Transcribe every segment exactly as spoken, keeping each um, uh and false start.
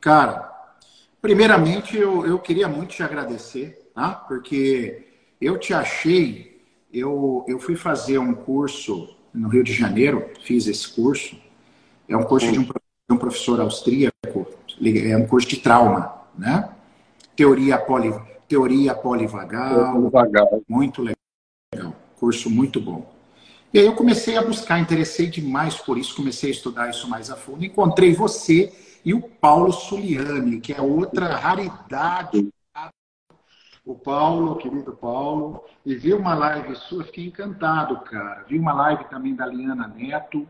Cara, primeiramente eu, eu queria muito te agradecer, tá? Porque eu te achei, eu, eu fui fazer um curso no Rio de Janeiro, fiz esse curso, é um curso de um, de um professor austríaco, é um curso de trauma, né? Teoria, poli, teoria polivagal, polivagal, muito legal, curso muito bom. E aí eu comecei a buscar, interessei demais por isso, comecei a estudar isso mais a fundo, encontrei você e o Paulo Suliani, que é outra raridade. O Paulo, querido Paulo, e vi uma live sua, fiquei encantado, cara. Vi uma live também da Liana Neto,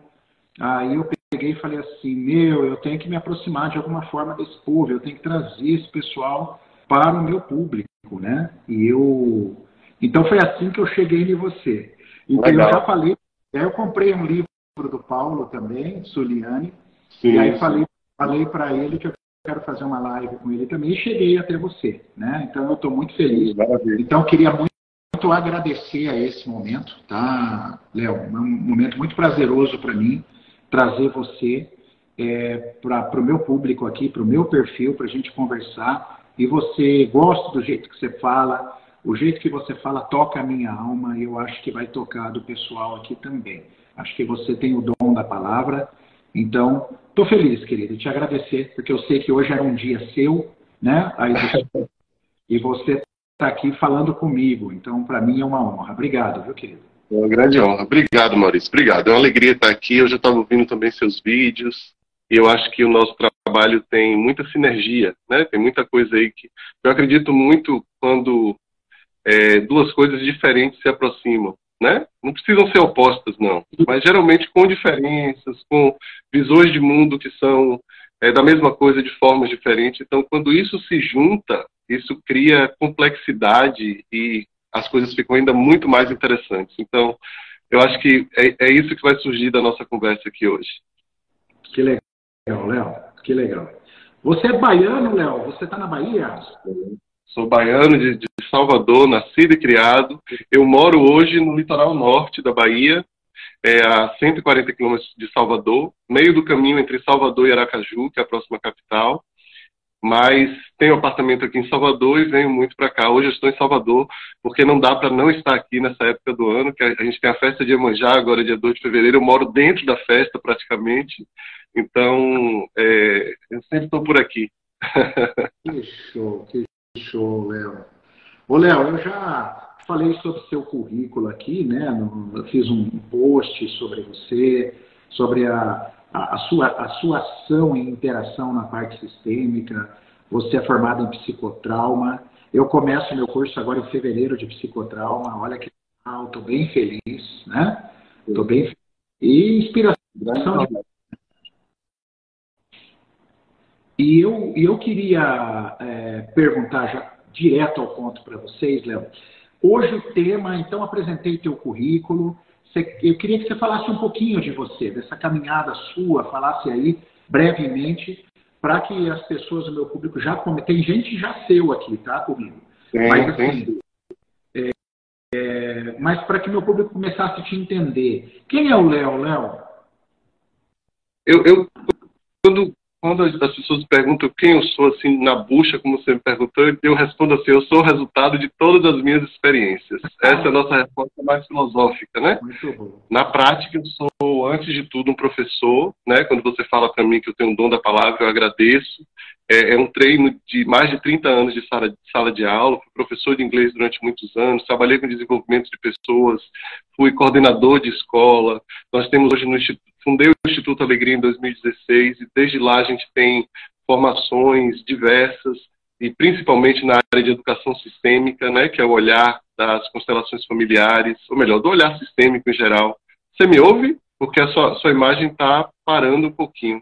aí eu peguei e falei assim, meu, eu tenho que me aproximar de alguma forma desse povo, eu tenho que trazer esse pessoal para o meu público, né? E eu... Então foi assim que eu cheguei em você. Então legal. Eu já falei, aí eu comprei um livro do Paulo também, Suliani, sim, e aí falei, falei para ele que eu quero fazer uma live com ele também e cheguei até você, né? Então eu estou muito feliz. Maravilha. Então eu queria muito, muito agradecer a esse momento, tá, Léo? É um momento muito prazeroso para mim trazer você é, para o meu público aqui, para o meu perfil, para a gente conversar. E você, gosto do jeito que você fala, o jeito que você fala toca a minha alma e eu acho que vai tocar do pessoal aqui também. Acho que você tem o dom da palavra. Então, estou feliz, querido, te agradecer, porque eu sei que hoje era um dia seu, né? Aí você... e você está aqui falando comigo. Então, para mim é uma honra. Obrigado, viu, querido? É uma grande honra. Obrigado, Maurício. Obrigado. É uma alegria estar aqui. Eu já estava ouvindo também seus vídeos. E eu acho que o nosso trabalho tem muita sinergia, né? Tem muita coisa aí que... Eu acredito muito quando... É, duas coisas diferentes se aproximam, né? Não precisam ser opostas, não. Mas geralmente com diferenças, com visões de mundo que são é, da mesma coisa de formas diferentes. Então, quando isso se junta, isso cria complexidade e as coisas ficam ainda muito mais interessantes. Então, eu acho que é, é isso que vai surgir da nossa conversa aqui hoje. Que legal, Léo. Que legal. Você é baiano, Léo? Você está na Bahia? Sou baiano de, de Salvador, nascido e criado. Eu moro hoje no litoral norte da Bahia, é, a cento e quarenta quilômetros de Salvador, meio do caminho entre Salvador e Aracaju, que é a próxima capital. Mas tenho apartamento aqui em Salvador e venho muito para cá. Hoje eu estou em Salvador, porque não dá para não estar aqui nessa época do ano, que a, a gente tem a festa de Iemanjá agora, dia dois de fevereiro. Eu moro dentro da festa, praticamente. Então, é, eu sempre estou por aqui. Que show, que show, Léo. Ô, Léo, eu já falei sobre seu currículo aqui, né? Eu fiz um post sobre você, sobre a, a, a, sua, a sua ação e interação na parte sistêmica. Você é formado em psicotrauma. Eu começo meu curso agora em fevereiro de psicotrauma. Olha que legal, estou bem feliz, né? Estou bem feliz. E inspiração de... E eu, eu queria é, perguntar já direto ao ponto para vocês, Léo. Hoje o tema, então apresentei teu currículo. Você, eu queria que você falasse um pouquinho de você, dessa caminhada sua, falasse aí brevemente, para que as pessoas do meu público já comentem. Tem gente já seu aqui, tá, comigo? Tem, mas assim, é, é, mas para que meu público começasse a te entender. Quem é o Léo, Léo? Eu, eu quando... Quando as pessoas perguntam quem eu sou, assim, na bucha, como você me perguntou, eu respondo assim, eu sou o resultado de todas as minhas experiências. Essa é a nossa resposta mais filosófica, né? Muito bom. Na prática, eu sou, antes de tudo, um professor, né? Quando você fala para mim que eu tenho um dom da palavra, eu agradeço. É, é um treino de mais de trinta anos de sala, de sala de aula, fui professor de inglês durante muitos anos, trabalhei com desenvolvimento de pessoas, fui coordenador de escola. Nós temos hoje no Instituto... Fundei o Instituto Alegria em dois mil e dezesseis e desde lá a gente tem formações diversas e principalmente na área de educação sistêmica, né, que é o olhar das constelações familiares, ou melhor, do olhar sistêmico em geral. Você me ouve? Porque a sua, sua imagem está parando um pouquinho.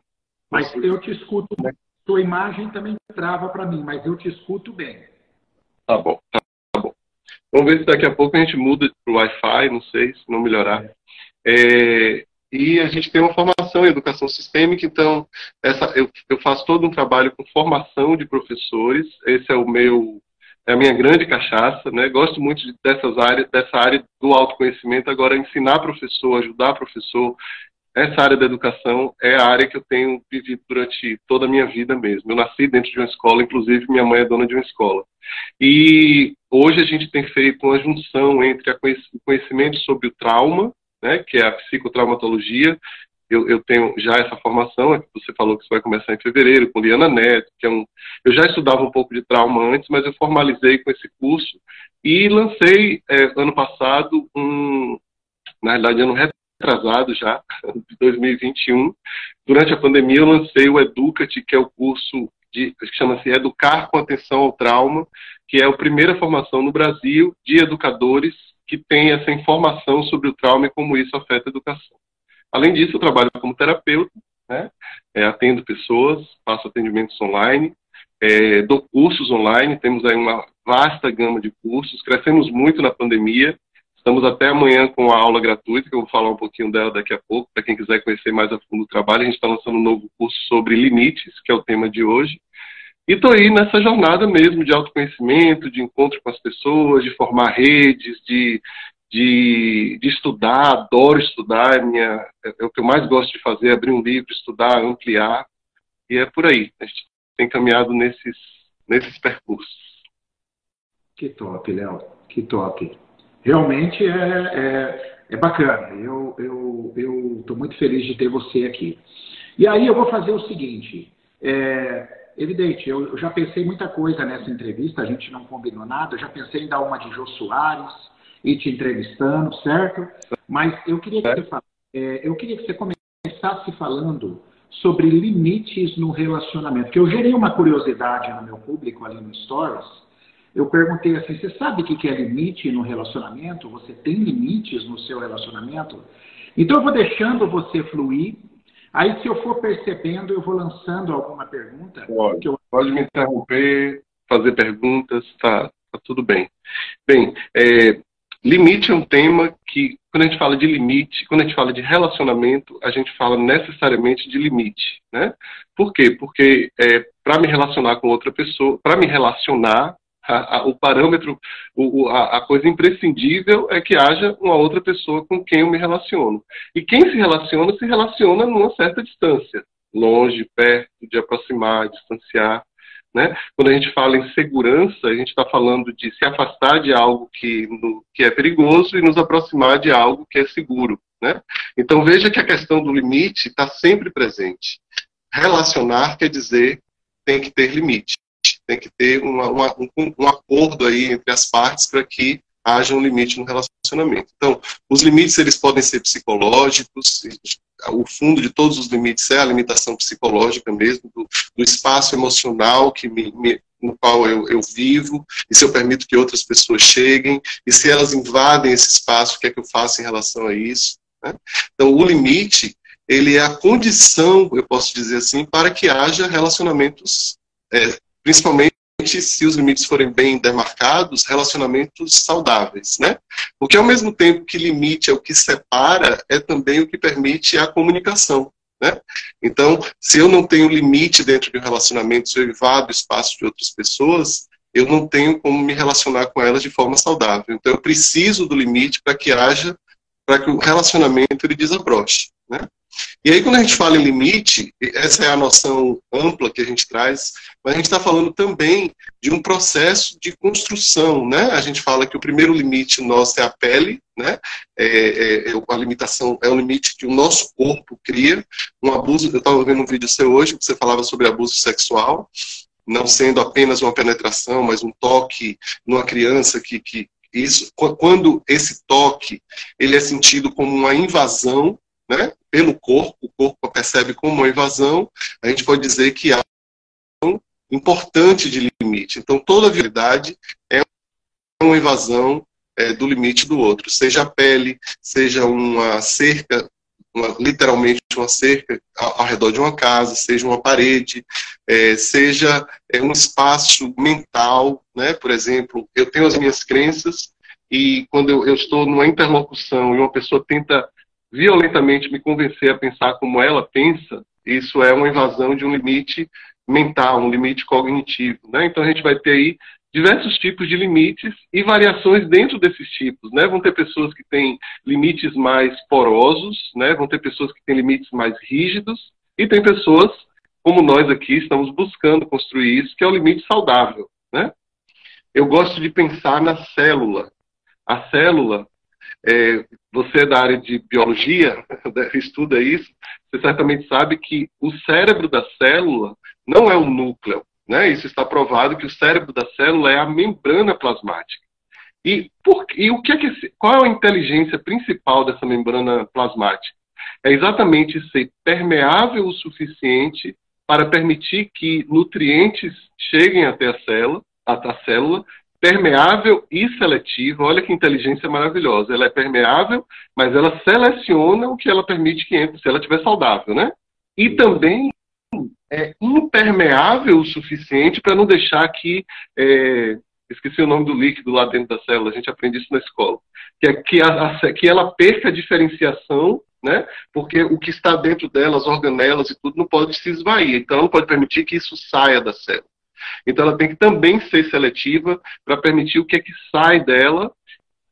Mas eu te escuto bem. Sua imagem também trava para mim, mas eu te escuto bem. Tá bom, tá, tá bom. Vamos ver se daqui a pouco a gente muda para o Wi-Fi, não sei se não melhorar. É... E a gente tem uma formação em educação sistêmica, então essa, eu, eu faço todo um trabalho com formação de professores, esse é o meu, é a minha grande cachaça, né? Gosto muito dessas áreas, dessa área do autoconhecimento, agora ensinar professor, ajudar professor, essa área da educação é a área que eu tenho vivido durante toda a minha vida mesmo. Eu nasci dentro de uma escola, inclusive minha mãe é dona de uma escola. E hoje a gente tem feito uma junção entre o conhecimento sobre o trauma, né, que é a psicotraumatologia. Eu, eu tenho já essa formação, você falou que isso vai começar em fevereiro, com Liana Neto, que é um... Eu já estudava um pouco de trauma antes, mas eu formalizei com esse curso e lancei é, ano passado, um, na realidade ano retrasado já, de dois mil e vinte e um, durante a pandemia eu lancei o Educate, que é o curso de, que chama-se Educar com Atenção ao Trauma, que é a primeira formação no Brasil de educadores que tem essa informação sobre o trauma e como isso afeta a educação. Além disso, eu trabalho como terapeuta, né? é, atendo pessoas, faço atendimentos online, é, dou cursos online, temos aí uma vasta gama de cursos, crescemos muito na pandemia, estamos até amanhã com a aula gratuita, que eu vou falar um pouquinho dela daqui a pouco, para quem quiser conhecer mais a fundo o trabalho, a gente está lançando um novo curso sobre limites, que é o tema de hoje, e estou aí nessa jornada mesmo de autoconhecimento, de encontro com as pessoas, de formar redes, de... De, de estudar, adoro estudar, minha, é o que eu mais gosto de fazer, abrir um livro, estudar, ampliar, e é por aí, a gente tem caminhado nesses, nesses percursos. Que top, Léo, que top. Realmente é, é, é bacana, eu eu, eu tô muito feliz de ter você aqui. E aí eu vou fazer o seguinte, é... Evidente, eu, eu já pensei muita coisa nessa entrevista, a gente não combinou nada, eu já pensei em dar uma de Jô Soares, e te entrevistando, certo? Mas eu queria que você, é, eu queria que você começasse falando sobre limites no relacionamento. Porque eu gerei uma curiosidade no meu público ali no Stories. Eu perguntei assim, você sabe o que é limite no relacionamento? Você tem limites no seu relacionamento? Então eu vou deixando você fluir. Aí se eu for percebendo, eu vou lançando alguma pergunta. Pode, que eu... pode me interromper, fazer perguntas, tá, tá tudo bem. Bem, é... limite é um tema que, quando a gente fala de limite, quando a gente fala de relacionamento, a gente fala necessariamente de limite, né? Por quê? Porque é, para me relacionar com outra pessoa, para me relacionar, a, a, o parâmetro, o, a, a coisa imprescindível é que haja uma outra pessoa com quem eu me relaciono. E quem se relaciona, se relaciona numa certa distância, longe, perto, de aproximar, distanciar. Né? Quando a gente fala em segurança, a gente está falando de se afastar de algo que, no, que é perigoso e nos aproximar de algo que é seguro. Né? Então veja que a questão do limite está sempre presente. Relacionar quer dizer tem que ter limite, tem que ter uma, uma, um, um acordo aí entre as partes para que haja um limite no relacionamento. Então, os limites eles podem ser psicológicos, o fundo de todos os limites é a limitação psicológica mesmo, do, do espaço emocional que me, me, no qual eu, eu vivo, e se eu permito que outras pessoas cheguem, e se elas invadem esse espaço, o que é que eu faço em relação a isso? Né? Então, o limite, ele é a condição, eu posso dizer assim, para que haja relacionamentos, é, principalmente se os limites forem bem demarcados, relacionamentos saudáveis, né? Porque ao mesmo tempo que limite é o que separa, é também o que permite a comunicação, né? Então, se eu não tenho limite dentro de um relacionamento, se eu invado o espaço de outras pessoas, eu não tenho como me relacionar com elas de forma saudável. Então, eu preciso do limite para que haja, para que o relacionamento ele desabroche, né? E aí, quando a gente fala em limite, essa é a noção ampla que a gente traz, mas a gente está falando também de um processo de construção, né? A gente fala que o primeiro limite nosso é a pele, né? É, é, é a limitação, é o limite que o nosso corpo cria. Um abuso, eu estava vendo um vídeo seu hoje, que você falava sobre abuso sexual, não sendo apenas uma penetração, mas um toque numa criança que... que isso, quando esse toque, ele é sentido como uma invasão, né? Pelo corpo, o corpo percebe como uma invasão, a gente pode dizer que há uma importante de limite. Então, toda violência é uma invasão é, do limite do outro, seja a pele, seja uma cerca, uma, literalmente uma cerca ao, ao redor de uma casa, seja uma parede, é, seja é, um espaço mental, né? Por exemplo, eu tenho as minhas crenças e quando eu, eu estou numa interlocução e uma pessoa tenta violentamente me convencer a pensar como ela pensa, isso é uma invasão de um limite mental, um limite cognitivo, né? Então a gente vai ter aí diversos tipos de limites e variações dentro desses tipos, né? Vão ter pessoas que têm limites mais porosos, né? Vão ter pessoas que têm limites mais rígidos, e tem pessoas, como nós aqui, estamos buscando construir isso, que é o limite saudável, né? Eu gosto de pensar na célula. A célula, é, você é da área de biologia, estuda isso, você certamente sabe que o cérebro da célula não é o núcleo, né? Isso está provado que o cérebro da célula é a membrana plasmática. E, por, e o que é que, qual é a inteligência principal dessa membrana plasmática? É exatamente ser permeável o suficiente para permitir que nutrientes cheguem até a célula, até a célula, permeável e seletivo. Olha que inteligência maravilhosa. Ela é permeável, mas ela seleciona o que ela permite que entre, se ela estiver saudável, né? E também é impermeável o suficiente para não deixar que... É, esqueci o nome do líquido lá dentro da célula, a gente aprende isso na escola. Que, é, que, a, a, que ela perca a diferenciação, né? Porque o que está dentro delas, organelas e tudo, não pode se esvair. Então ela não pode permitir que isso saia da célula. Então ela tem que também ser seletiva para permitir o que é que sai dela,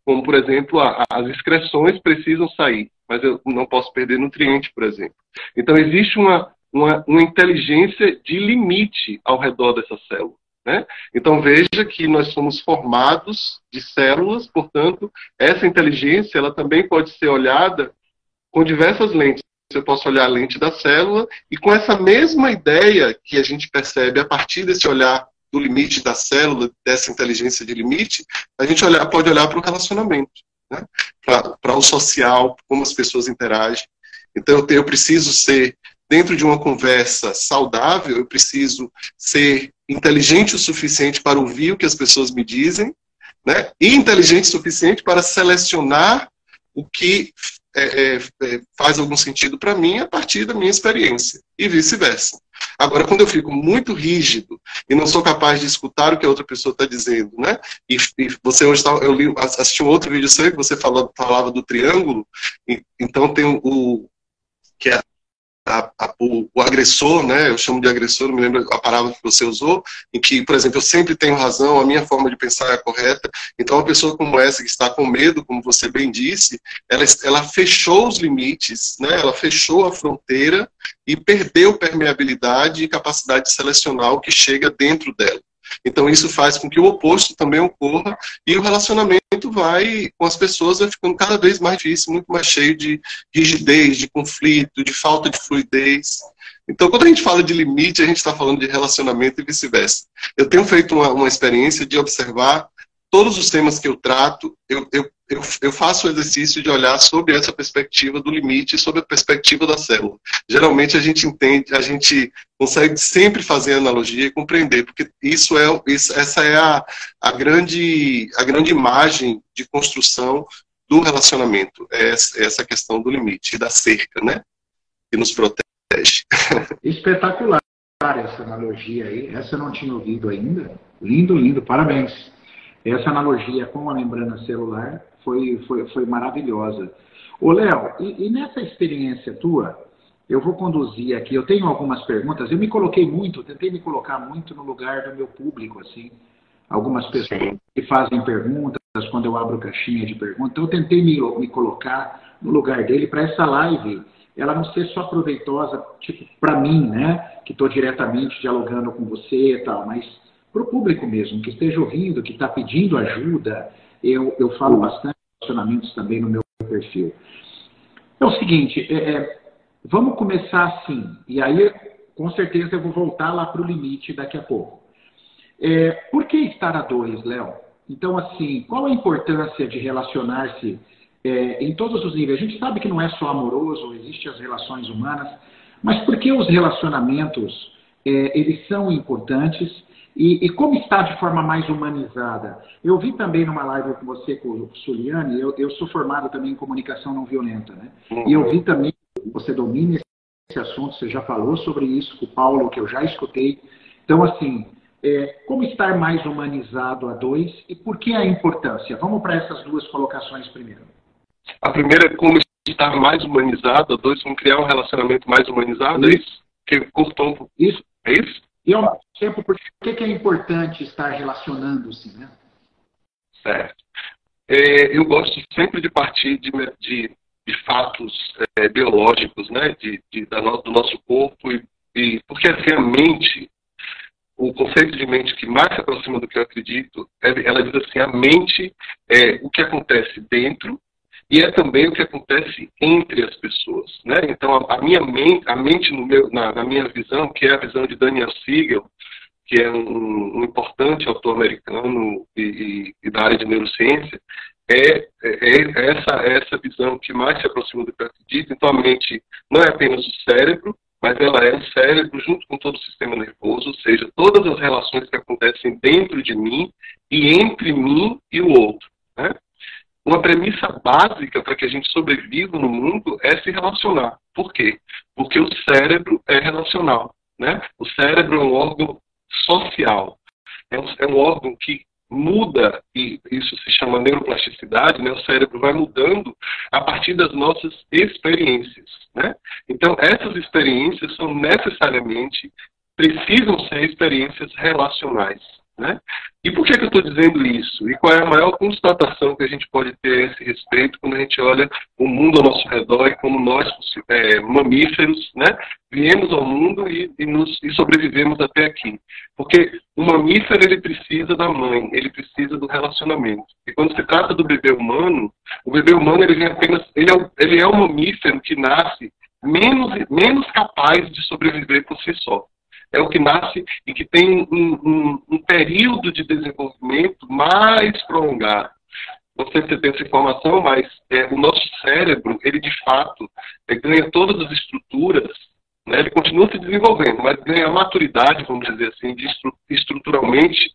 como, por exemplo, a, a, as excreções precisam sair, mas eu não posso perder nutriente, por exemplo. Então existe uma, uma, uma inteligência de limite ao redor dessa célula, né? Então veja que nós somos formados de células, portanto, essa inteligência ela também pode ser olhada com diversas lentes. Eu posso olhar a lente da célula e com essa mesma ideia que a gente percebe a partir desse olhar do limite da célula, dessa inteligência de limite, a gente olhar, pode olhar para o relacionamento, né? Para o social, como as pessoas interagem. Então eu, eu preciso ser, dentro de uma conversa saudável, eu preciso ser inteligente o suficiente para ouvir o que as pessoas me dizem, né? E inteligente o suficiente para selecionar o que é, é, faz algum sentido para mim a partir da minha experiência, e vice-versa. Agora, quando eu fico muito rígido e não sou capaz de escutar o que a outra pessoa está dizendo, né? E, e você hoje tá, eu li, assisti um outro vídeo seu que você falou, falava do triângulo, e, então tem o, o que é a, a, o, o agressor, né? Eu chamo de agressor, não me lembro a palavra que você usou, em que, por exemplo, eu sempre tenho razão, a minha forma de pensar é correta. Então, uma pessoa como essa que está com medo, como você bem disse, ela, ela fechou os limites, né? Ela fechou a fronteira e perdeu permeabilidade e capacidade de selecionar o que chega dentro dela. Então, isso faz com que o oposto também ocorra e o relacionamento vai, com as pessoas, vai ficando cada vez mais difícil, muito mais cheio de rigidez, de conflito, de falta de fluidez. Então, quando a gente fala de limite, a gente está falando de relacionamento e vice-versa. Eu tenho feito uma, uma experiência de observar todos os temas que eu trato, eu, eu, eu, eu faço o exercício de olhar sobre essa perspectiva do limite, sobre a perspectiva da célula. Geralmente a gente entende, a gente consegue sempre fazer analogia e compreender, porque isso é, isso, essa é a, a, grande, a grande imagem de construção do relacionamento, é essa questão do limite, da cerca, né? Que nos protege. Espetacular essa analogia aí, essa eu não tinha ouvido ainda. Lindo, lindo, parabéns. Essa analogia com a membrana celular foi, foi, foi maravilhosa. Ô, Léo, e, e nessa experiência tua, eu vou conduzir aqui, eu tenho algumas perguntas, eu me coloquei muito, tentei me colocar muito no lugar do meu público, assim. Algumas pessoas Sim. que fazem perguntas, quando eu abro caixinha de perguntas, então eu tentei me, me colocar no lugar dele para essa live, ela não ser só proveitosa, tipo, para mim, né, que estou diretamente dialogando com você e tal, mas... para o público mesmo, que esteja ouvindo, que está pedindo ajuda. Eu, eu falo bastante de relacionamentos também no meu perfil. É o seguinte, é, é, vamos começar assim, e aí com certeza eu vou voltar lá para o limite daqui a pouco. É, por que estar a dois, Léo? Então assim, qual a importância de relacionar-se é, em todos os níveis? A gente sabe que não é só amoroso, existem as relações humanas, mas por que os relacionamentos, é, eles são importantes? E, e como está de forma mais humanizada? Eu vi também numa live com você, com o Suliani, eu, eu sou formado também em comunicação não violenta, né? Uhum. E eu vi também, você domina esse assunto, você já falou sobre isso com o Paulo, que eu já escutei. Então, assim, é, como estar mais humanizado a dois e por que a importância? Vamos para essas duas colocações primeiro. A primeira é como estar mais humanizado a dois, como criar um relacionamento mais humanizado, isso. É isso? Que cortou um pouco. Isso. É isso? E ao mesmo tempo, por que é importante importante estar relacionando-se, né? Certo. É, eu gosto sempre de partir de, de, de fatos é, biológicos, né? De, de, da no, do nosso corpo, e, e, porque assim, a mente, o conceito de mente que mais se aproxima do que eu acredito, ela diz assim, a mente é o que acontece dentro e é também o que acontece entre as pessoas, né? Então, a, a minha mente, a mente no meu, na, na minha visão, que é a visão de Daniel Siegel, que é um, um importante autor americano e, e, e da área de neurociência, é, é essa, essa visão que mais se aproxima do que eu acredito. Então, a mente não é apenas o cérebro, mas ela é o cérebro junto com todo o sistema nervoso, ou seja, todas as relações que acontecem dentro de mim e entre mim e o outro, né? Uma premissa básica para que a gente sobreviva no mundo é se relacionar. Por quê? Porque o cérebro é relacional, né? O cérebro é um órgão social. É um, é um órgão que muda, e isso se chama neuroplasticidade, né? O cérebro vai mudando a partir das nossas experiências, né? Então, essas experiências são necessariamente, precisam ser experiências relacionais, né? E por que, que eu estou dizendo isso? E qual é a maior constatação que a gente pode ter a esse respeito quando a gente olha o mundo ao nosso redor e como nós, é, mamíferos, né, viemos ao mundo e, e, nos, e sobrevivemos até aqui? Porque o mamífero, ele precisa da mãe, ele precisa do relacionamento. E quando se trata do bebê humano, o bebê humano ele vem apenas, ele é, ele é um mamífero que nasce menos, menos capaz de sobreviver por si só. É o que nasce e que tem um, um, um período de desenvolvimento mais prolongado. Não sei se você tem essa informação, mas é, o nosso cérebro, ele de fato é, ganha todas as estruturas, né? Ele continua se desenvolvendo, mas ganha maturidade, vamos dizer assim, de estru estruturalmente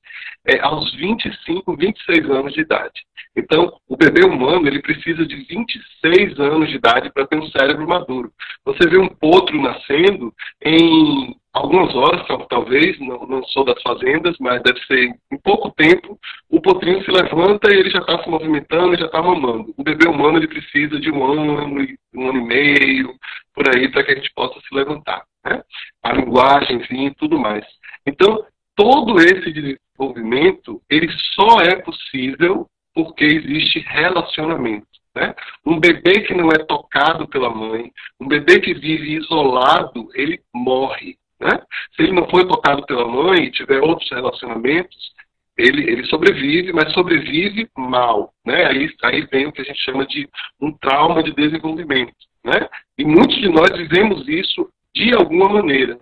é, aos vinte e cinco, vinte e seis anos de idade. Então, o bebê humano, ele precisa de vinte e seis anos de idade para ter um cérebro maduro. Você vê um potro nascendo em algumas horas, talvez, não, não sou das fazendas, mas deve ser em pouco tempo, o potrinho se levanta e ele já está se movimentando, já está mamando. O bebê humano, ele precisa de um ano, um ano e meio, por aí, para que a gente possa se levantar, né? A linguagem, enfim, e tudo mais. Então, todo esse desenvolvimento, ele só é possível porque existe relacionamento, né? Um bebê que não é tocado pela mãe, um bebê que vive isolado, ele morre, né? Se ele não foi tocado pela mãe e tiver outros relacionamentos, ele, ele sobrevive, mas sobrevive mal, né? Aí, aí vem o que a gente chama de um trauma de desenvolvimento, né? E muitos de nós vivemos isso de alguma maneira.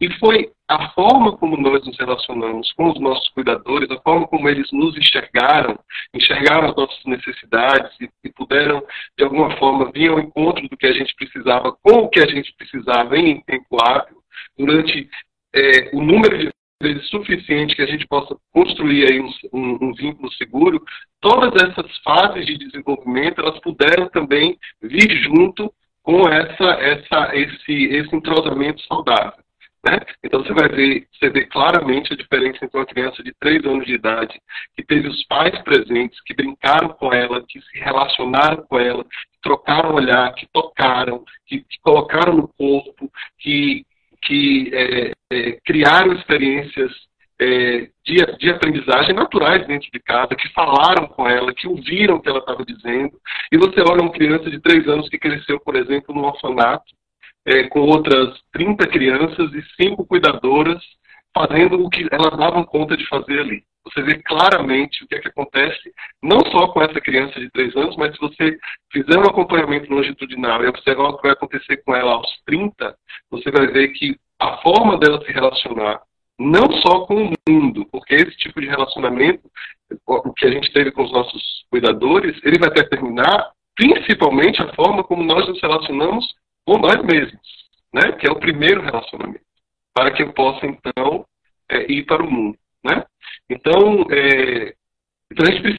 E foi a forma como nós nos relacionamos com os nossos cuidadores, a forma como eles nos enxergaram, enxergaram as nossas necessidades e, e puderam, de alguma forma, vir ao encontro do que a gente precisava, com o que a gente precisava em tempo hábil, durante é, o número de vezes suficiente que a gente possa construir aí um, um, um vínculo seguro. Todas essas fases de desenvolvimento, elas puderam também vir junto com essa, essa, esse, esse entrosamento saudável, né? Então você vai ver, você vê claramente a diferença entre uma criança de três anos de idade, que teve os pais presentes, que brincaram com ela, que se relacionaram com ela, que trocaram olhar, que tocaram, que, que colocaram no corpo, que que é, é, criaram experiências é, de, de aprendizagem naturais dentro de casa, que falaram com ela, que ouviram o que ela estava dizendo. E você olha uma criança de três anos que cresceu, por exemplo, num orfanato, é, com outras trinta crianças e cinco cuidadoras, fazendo o que elas davam conta de fazer ali. Você vê claramente o que é que acontece, não só com essa criança de três anos, mas se você fizer um acompanhamento longitudinal e observar o que vai acontecer com ela aos trinta, você vai ver que a forma dela se relacionar, não só com o mundo, porque esse tipo de relacionamento, o que a gente teve com os nossos cuidadores, ele vai determinar principalmente a forma como nós nos relacionamos com nós mesmos, né? Que é o primeiro relacionamento, para que eu possa, então, é, ir para o mundo, né? Então, é, então, a gente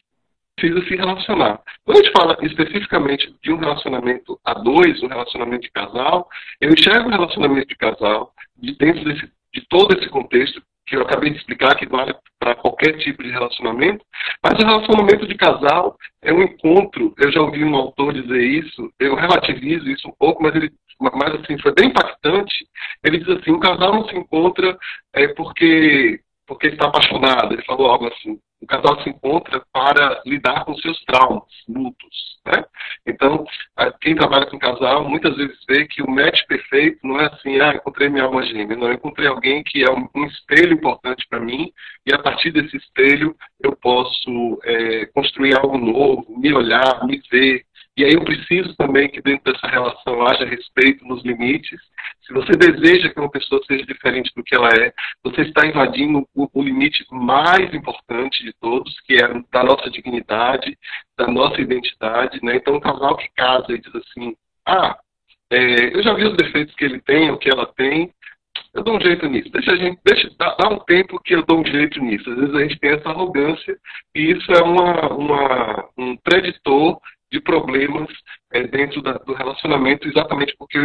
precisa se relacionar. Quando a gente fala especificamente de um relacionamento a dois, um relacionamento de casal, eu enxergo o relacionamento de casal de dentro desse, de todo esse contexto que eu acabei de explicar, que vale para qualquer tipo de relacionamento, mas o relacionamento de casal é um encontro. Eu já ouvi um autor dizer isso, eu relativizo isso um pouco, mas ele mas, assim, foi bem impactante. Ele diz assim, o casal não se encontra é, porque porque ele está apaixonado. Ele falou algo assim: o casal se encontra para lidar com seus traumas, lutos, né? Então, quem trabalha com casal muitas vezes vê que o match perfeito não é assim, ah, encontrei minha alma gêmea. Não, eu encontrei alguém que é um, um espelho importante para mim, e a partir desse espelho eu posso é, construir algo novo, me olhar, me ver. E aí eu preciso também que dentro dessa relação haja respeito nos limites. Se você deseja que uma pessoa seja diferente do que ela é, você está invadindo o, o limite mais importante de todos, que é da nossa dignidade, da nossa identidade, né? Então, um casal que casa e diz assim, ah, é, eu já vi os defeitos que ele tem ou que ela tem, eu dou um jeito nisso. Deixa a gente, deixa, dá, dá um tempo que eu dou um jeito nisso. Às vezes a gente tem essa arrogância e isso é uma, uma, um preditor de problemas é, dentro da, do relacionamento, exatamente porque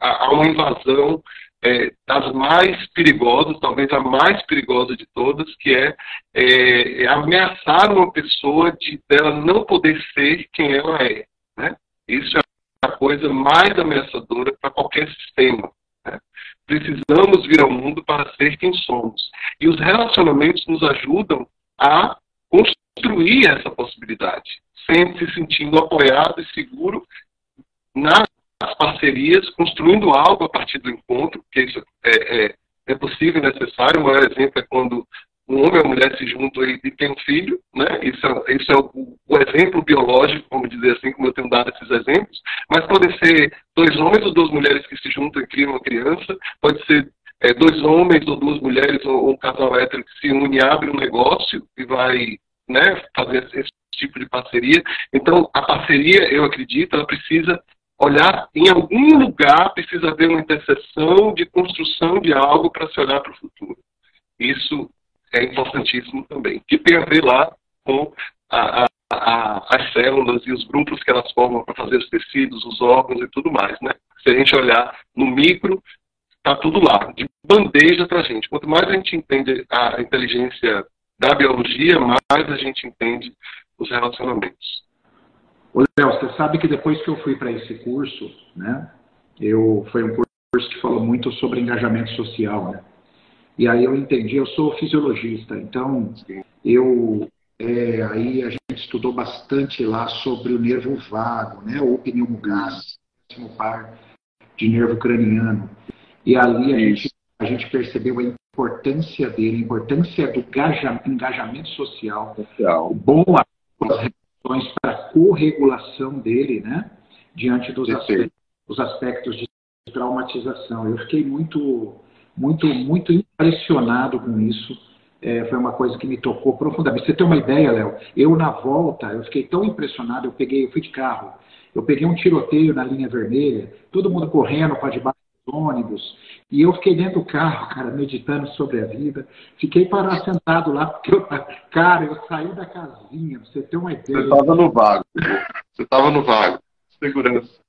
há uma invasão é, das mais perigosas, talvez a mais perigosa de todas, que é, é, é ameaçar uma pessoa de dela não poder ser quem ela é, né? Isso é a coisa mais ameaçadora para qualquer sistema, né? Precisamos vir ao mundo para ser quem somos. E os relacionamentos nos ajudam a construir essa possibilidade, sempre se sentindo apoiado e seguro nas parcerias, construindo algo a partir do encontro, porque isso é, é, é possível e necessário. O maior exemplo é quando um homem e uma mulher se juntam e, e tem um filho, né? Isso é, isso é o, o exemplo biológico, vamos dizer assim, como eu tenho dado esses exemplos, mas podem ser dois homens ou duas mulheres que se juntam e criam uma criança, pode ser é, dois homens ou duas mulheres ou, ou um casal hétero que se une e abre um negócio e vai, né, fazer esse tipo de parceria. Então, a parceria, eu acredito, ela precisa olhar em algum lugar, precisa haver uma interseção de construção de algo para se olhar para o futuro. Isso é importantíssimo também, que tem a ver lá com a, a, a, as células e os grupos que elas formam para fazer os tecidos, os órgãos e tudo mais, né? Se a gente olhar no micro, está tudo lá, de bandeja para a gente. Quanto mais a gente entende a inteligência da biologia, mais a gente entende os relacionamentos. Ô, Léo, você sabe que depois que eu fui para esse curso, né, eu, foi um curso que falou muito sobre engajamento social, né? E aí eu entendi, eu sou fisiologista, então eu, é, aí a gente estudou bastante lá sobre o nervo vago, né, ou pneumogás, o par de nervo craniano. E ali a gente, a gente percebeu a importância dele, a importância do engajamento social, social. O bom as relações para a co-regulação dele, né, diante dos aspectos, dos aspectos de traumatização. Eu fiquei muito, muito, muito impressionado com isso. É, foi uma coisa que me tocou profundamente. Você tem uma ideia, Léo? Eu, na volta, eu fiquei tão impressionado, eu, peguei, eu fui de carro, eu peguei um tiroteio na linha vermelha, todo mundo correndo para debaixo dos ônibus, e eu fiquei dentro do carro, cara, meditando sobre a vida. Fiquei parado, sentado lá, porque eu, cara, eu saí da casinha, pra você ter uma ideia. Você tava no vago. Você tava no vago. Segurança.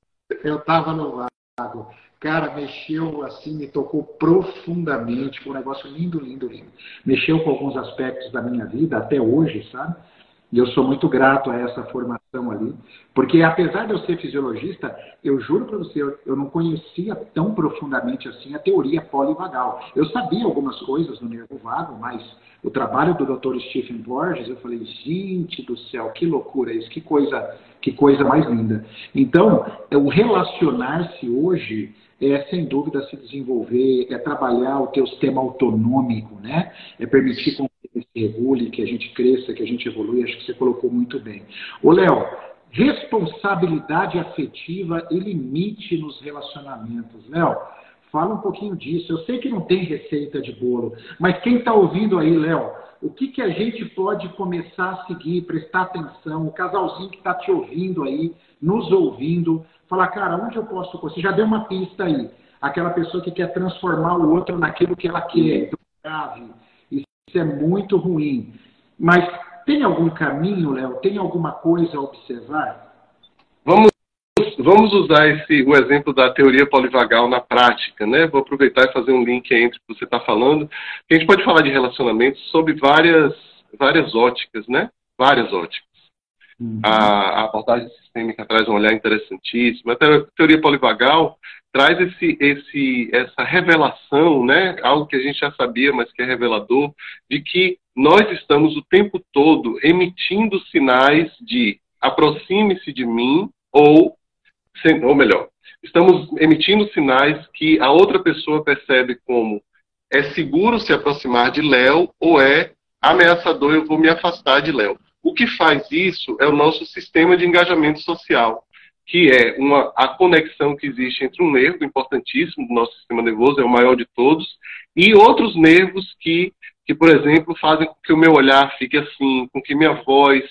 Eu tava no vago. Cara, mexeu assim, me tocou profundamente. Foi um negócio lindo, lindo, lindo. Mexeu com alguns aspectos da minha vida, até hoje, sabe? E eu sou muito grato a essa formação ali. Porque, apesar de eu ser fisiologista, eu juro para você, eu não conhecia tão profundamente assim a teoria polivagal. Eu sabia algumas coisas no nervo vago, mas o trabalho do doutor Stephen Porges, eu falei, gente do céu, que loucura isso, que coisa, que coisa mais linda. Então, o relacionar-se hoje é, sem dúvida, se desenvolver, é trabalhar o teu sistema autonômico, né? É permitir com que ele se regule, que a gente cresça, que a gente evolui. Acho que você colocou muito bem. Ô, Léo, responsabilidade afetiva e limite nos relacionamentos. Léo, fala um pouquinho disso. Eu sei que não tem receita de bolo, mas quem está ouvindo aí, Léo, o que, que a gente pode começar a seguir, prestar atenção, o casalzinho que está te ouvindo aí, nos ouvindo, falar, cara, onde eu posso... Você já deu uma pista aí. Aquela pessoa que quer transformar o outro naquilo que ela quer. Então, grave. Isso é muito ruim. Mas tem algum caminho, Léo? Tem alguma coisa a observar? Vamos, vamos usar esse, o exemplo da teoria polivagal na prática, né? Vou aproveitar e fazer um link aí entre o que você está falando. A gente pode falar de relacionamentos sob várias, várias óticas, né? Várias óticas. Uhum. A, a abordagem sistêmica traz um olhar interessantíssimo. A teoria polivagal traz esse, esse, essa revelação, né? Algo que a gente já sabia, mas que é revelador, de que nós estamos o tempo todo emitindo sinais de aproxime-se de mim, ou, ou melhor, estamos emitindo sinais que a outra pessoa percebe como é seguro se aproximar de Léo ou é ameaçador, eu vou me afastar de Léo. O que faz isso é o nosso sistema de engajamento social, que é uma, a conexão que existe entre um nervo importantíssimo do nosso sistema nervoso, é o maior de todos, e outros nervos que, que por exemplo, fazem com que o meu olhar fique assim, com que minha voz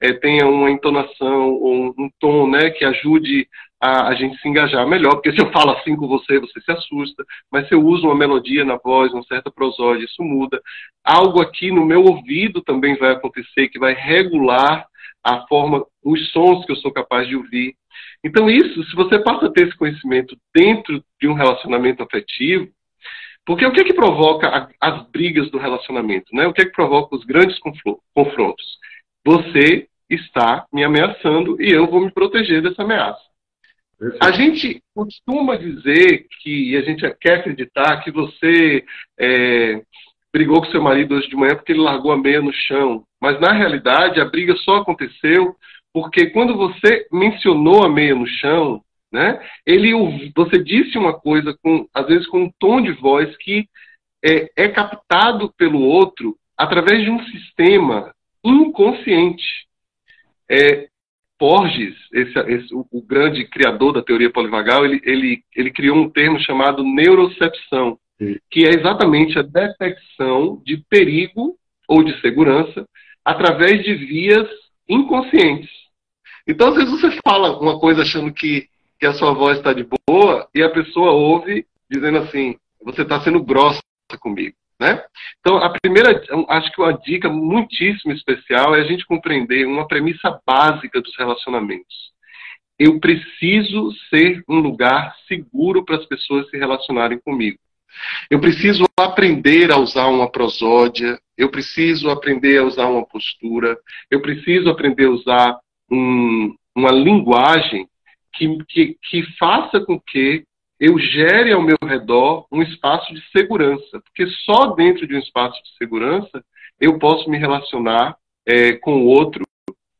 é, tenha uma entonação, ou um, um tom, né, que ajude a, a gente se engajar melhor, porque se eu falo assim com você, você se assusta, mas se eu uso uma melodia na voz, uma certa prosódia, isso muda. Algo aqui no meu ouvido também vai acontecer, que vai regular a forma, os sons que eu sou capaz de ouvir. Então isso, se você passa a ter esse conhecimento dentro de um relacionamento afetivo, porque o que é que provoca a, as brigas do relacionamento, né? O que é que provoca os grandes confrontos? Você está me ameaçando e eu vou me proteger dessa ameaça. A gente costuma dizer que, e a gente quer acreditar, que você é, brigou com seu marido hoje de manhã porque ele largou a meia no chão. Mas, na realidade, a briga só aconteceu porque quando você mencionou a meia no chão, né, ele, você disse uma coisa, com, às vezes, com um tom de voz que é, é captado pelo outro através de um sistema inconsciente. É, Porges, esse, esse, o, o grande criador da teoria polivagal, ele, ele, ele criou um termo chamado neurocepção, Sim. que é exatamente a detecção de perigo ou de segurança através de vias inconscientes. Então, às vezes você fala uma coisa achando que, que a sua voz está de boa e a pessoa ouve dizendo assim, você está sendo grossa comigo. Né? Então, a primeira, acho que uma dica muitíssimo especial é a gente compreender uma premissa básica dos relacionamentos. Eu preciso ser um lugar seguro para as pessoas se relacionarem comigo. Eu preciso aprender a usar uma prosódia, eu preciso aprender a usar uma postura, eu preciso aprender a usar um, uma linguagem que, que, que faça com que eu gere ao meu redor um espaço de segurança, porque só dentro de um espaço de segurança eu posso me relacionar é, com o outro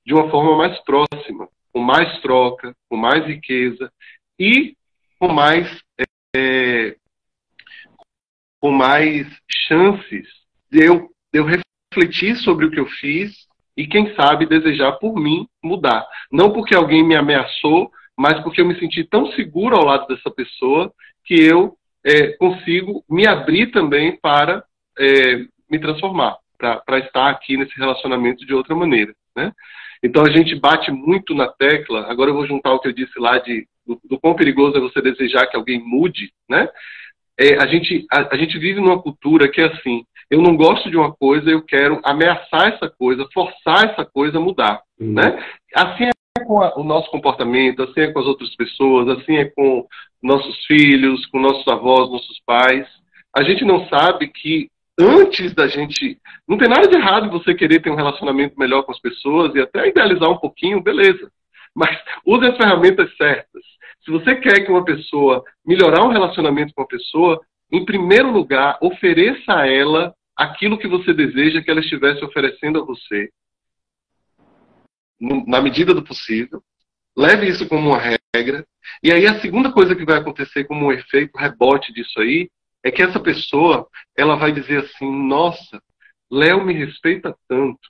de uma forma mais próxima, com mais troca, com mais riqueza e com mais, é, com mais chances de eu, de eu refletir sobre o que eu fiz e, quem sabe, desejar por mim mudar. Não porque alguém me ameaçou, mas porque eu me senti tão seguro ao lado dessa pessoa que eu é, consigo me abrir também para é, me transformar, para estar aqui nesse relacionamento de outra maneira. Né? Então a gente bate muito na tecla, agora eu vou juntar o que eu disse lá, de, do, do quão perigoso é você desejar que alguém mude. Né? É, a, gente, a, a gente vive numa cultura que é assim, eu não gosto de uma coisa, eu quero ameaçar essa coisa, forçar essa coisa a mudar. Uhum. Né? Assim é com o nosso comportamento, assim é com as outras pessoas, assim é com nossos filhos, com nossos avós, nossos pais. A gente não sabe que antes da gente... Não tem nada de errado você querer ter um relacionamento melhor com as pessoas e até idealizar um pouquinho, beleza. Mas use as ferramentas certas. Se você quer que uma pessoa melhorar um relacionamento com a pessoa, em primeiro lugar, ofereça a ela aquilo que você deseja que ela estivesse oferecendo a você. Na medida do possível, leve isso como uma regra, e aí a segunda coisa que vai acontecer como um efeito rebote disso aí, é que essa pessoa, ela vai dizer assim, nossa, Léo me respeita tanto,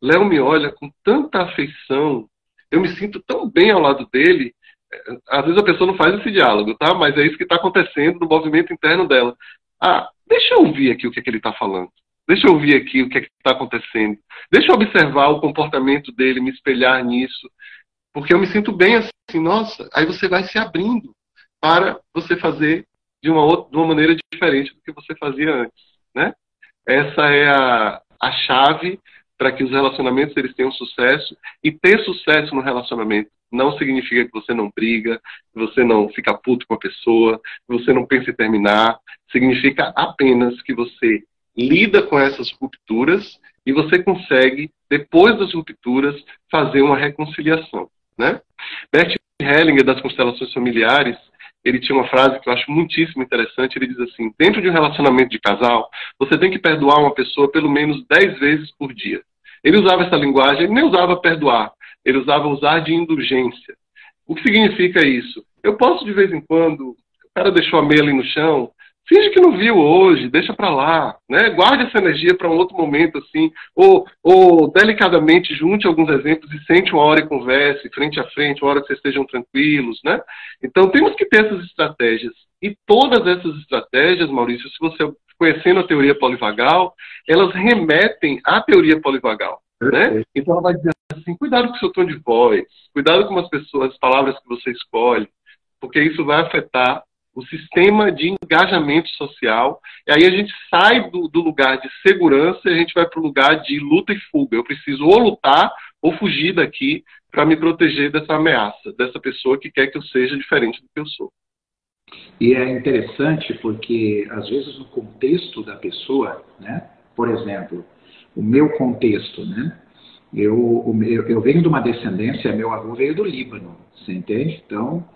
Léo me olha com tanta afeição, eu me sinto tão bem ao lado dele. Às vezes a pessoa não faz esse diálogo, tá? Mas é isso que está acontecendo no movimento interno dela. Ah, deixa eu ouvir aqui o que, é que ele está falando. Deixa eu ouvir aqui o que é que está acontecendo. Deixa eu observar o comportamento dele, me espelhar nisso. Porque eu me sinto bem assim, nossa. Aí você vai se abrindo para você fazer de uma, outra, de uma maneira diferente do que você fazia antes. Né? Essa é a, a chave para que os relacionamentos eles tenham sucesso. E ter sucesso no relacionamento não significa que você não briga, que você não fica puto com a pessoa, que você não pensa em terminar. Significa apenas que você lida com essas rupturas e você consegue, depois das rupturas, fazer uma reconciliação, né? Bert Hellinger, das Constelações Familiares, ele tinha uma frase que eu acho muitíssimo interessante, ele diz assim: dentro de um relacionamento de casal, você tem que perdoar uma pessoa pelo menos dez vezes por dia. Ele usava essa linguagem, ele nem usava perdoar, ele usava usar de indulgência. O que significa isso? Eu posso, de vez em quando, o cara deixou a meia ali no chão, finge que não viu hoje, deixa pra lá, né? Guarde essa energia para um outro momento, assim, ou, ou delicadamente junte alguns exemplos e sente uma hora e converse, frente a frente, uma hora que vocês estejam tranquilos, né? Então temos que ter essas estratégias. E todas essas estratégias, Maurício, se você conhecendo a teoria polivagal, elas remetem à teoria polivagal, né? Então ela vai dizer assim, cuidado com o seu tom de voz, cuidado com as pessoas, as palavras que você escolhe, porque isso vai afetar o sistema de engajamento social, e aí a gente sai do, do lugar de segurança e a gente vai para o lugar de luta e fuga. Eu preciso ou lutar ou fugir daqui para me proteger dessa ameaça, dessa pessoa que quer que eu seja diferente do que eu sou. E é interessante porque, às vezes, no contexto da pessoa, né? Por exemplo, o meu contexto, né? Eu, eu, eu venho de uma descendência, meu avô veio do Líbano, você entende? Então,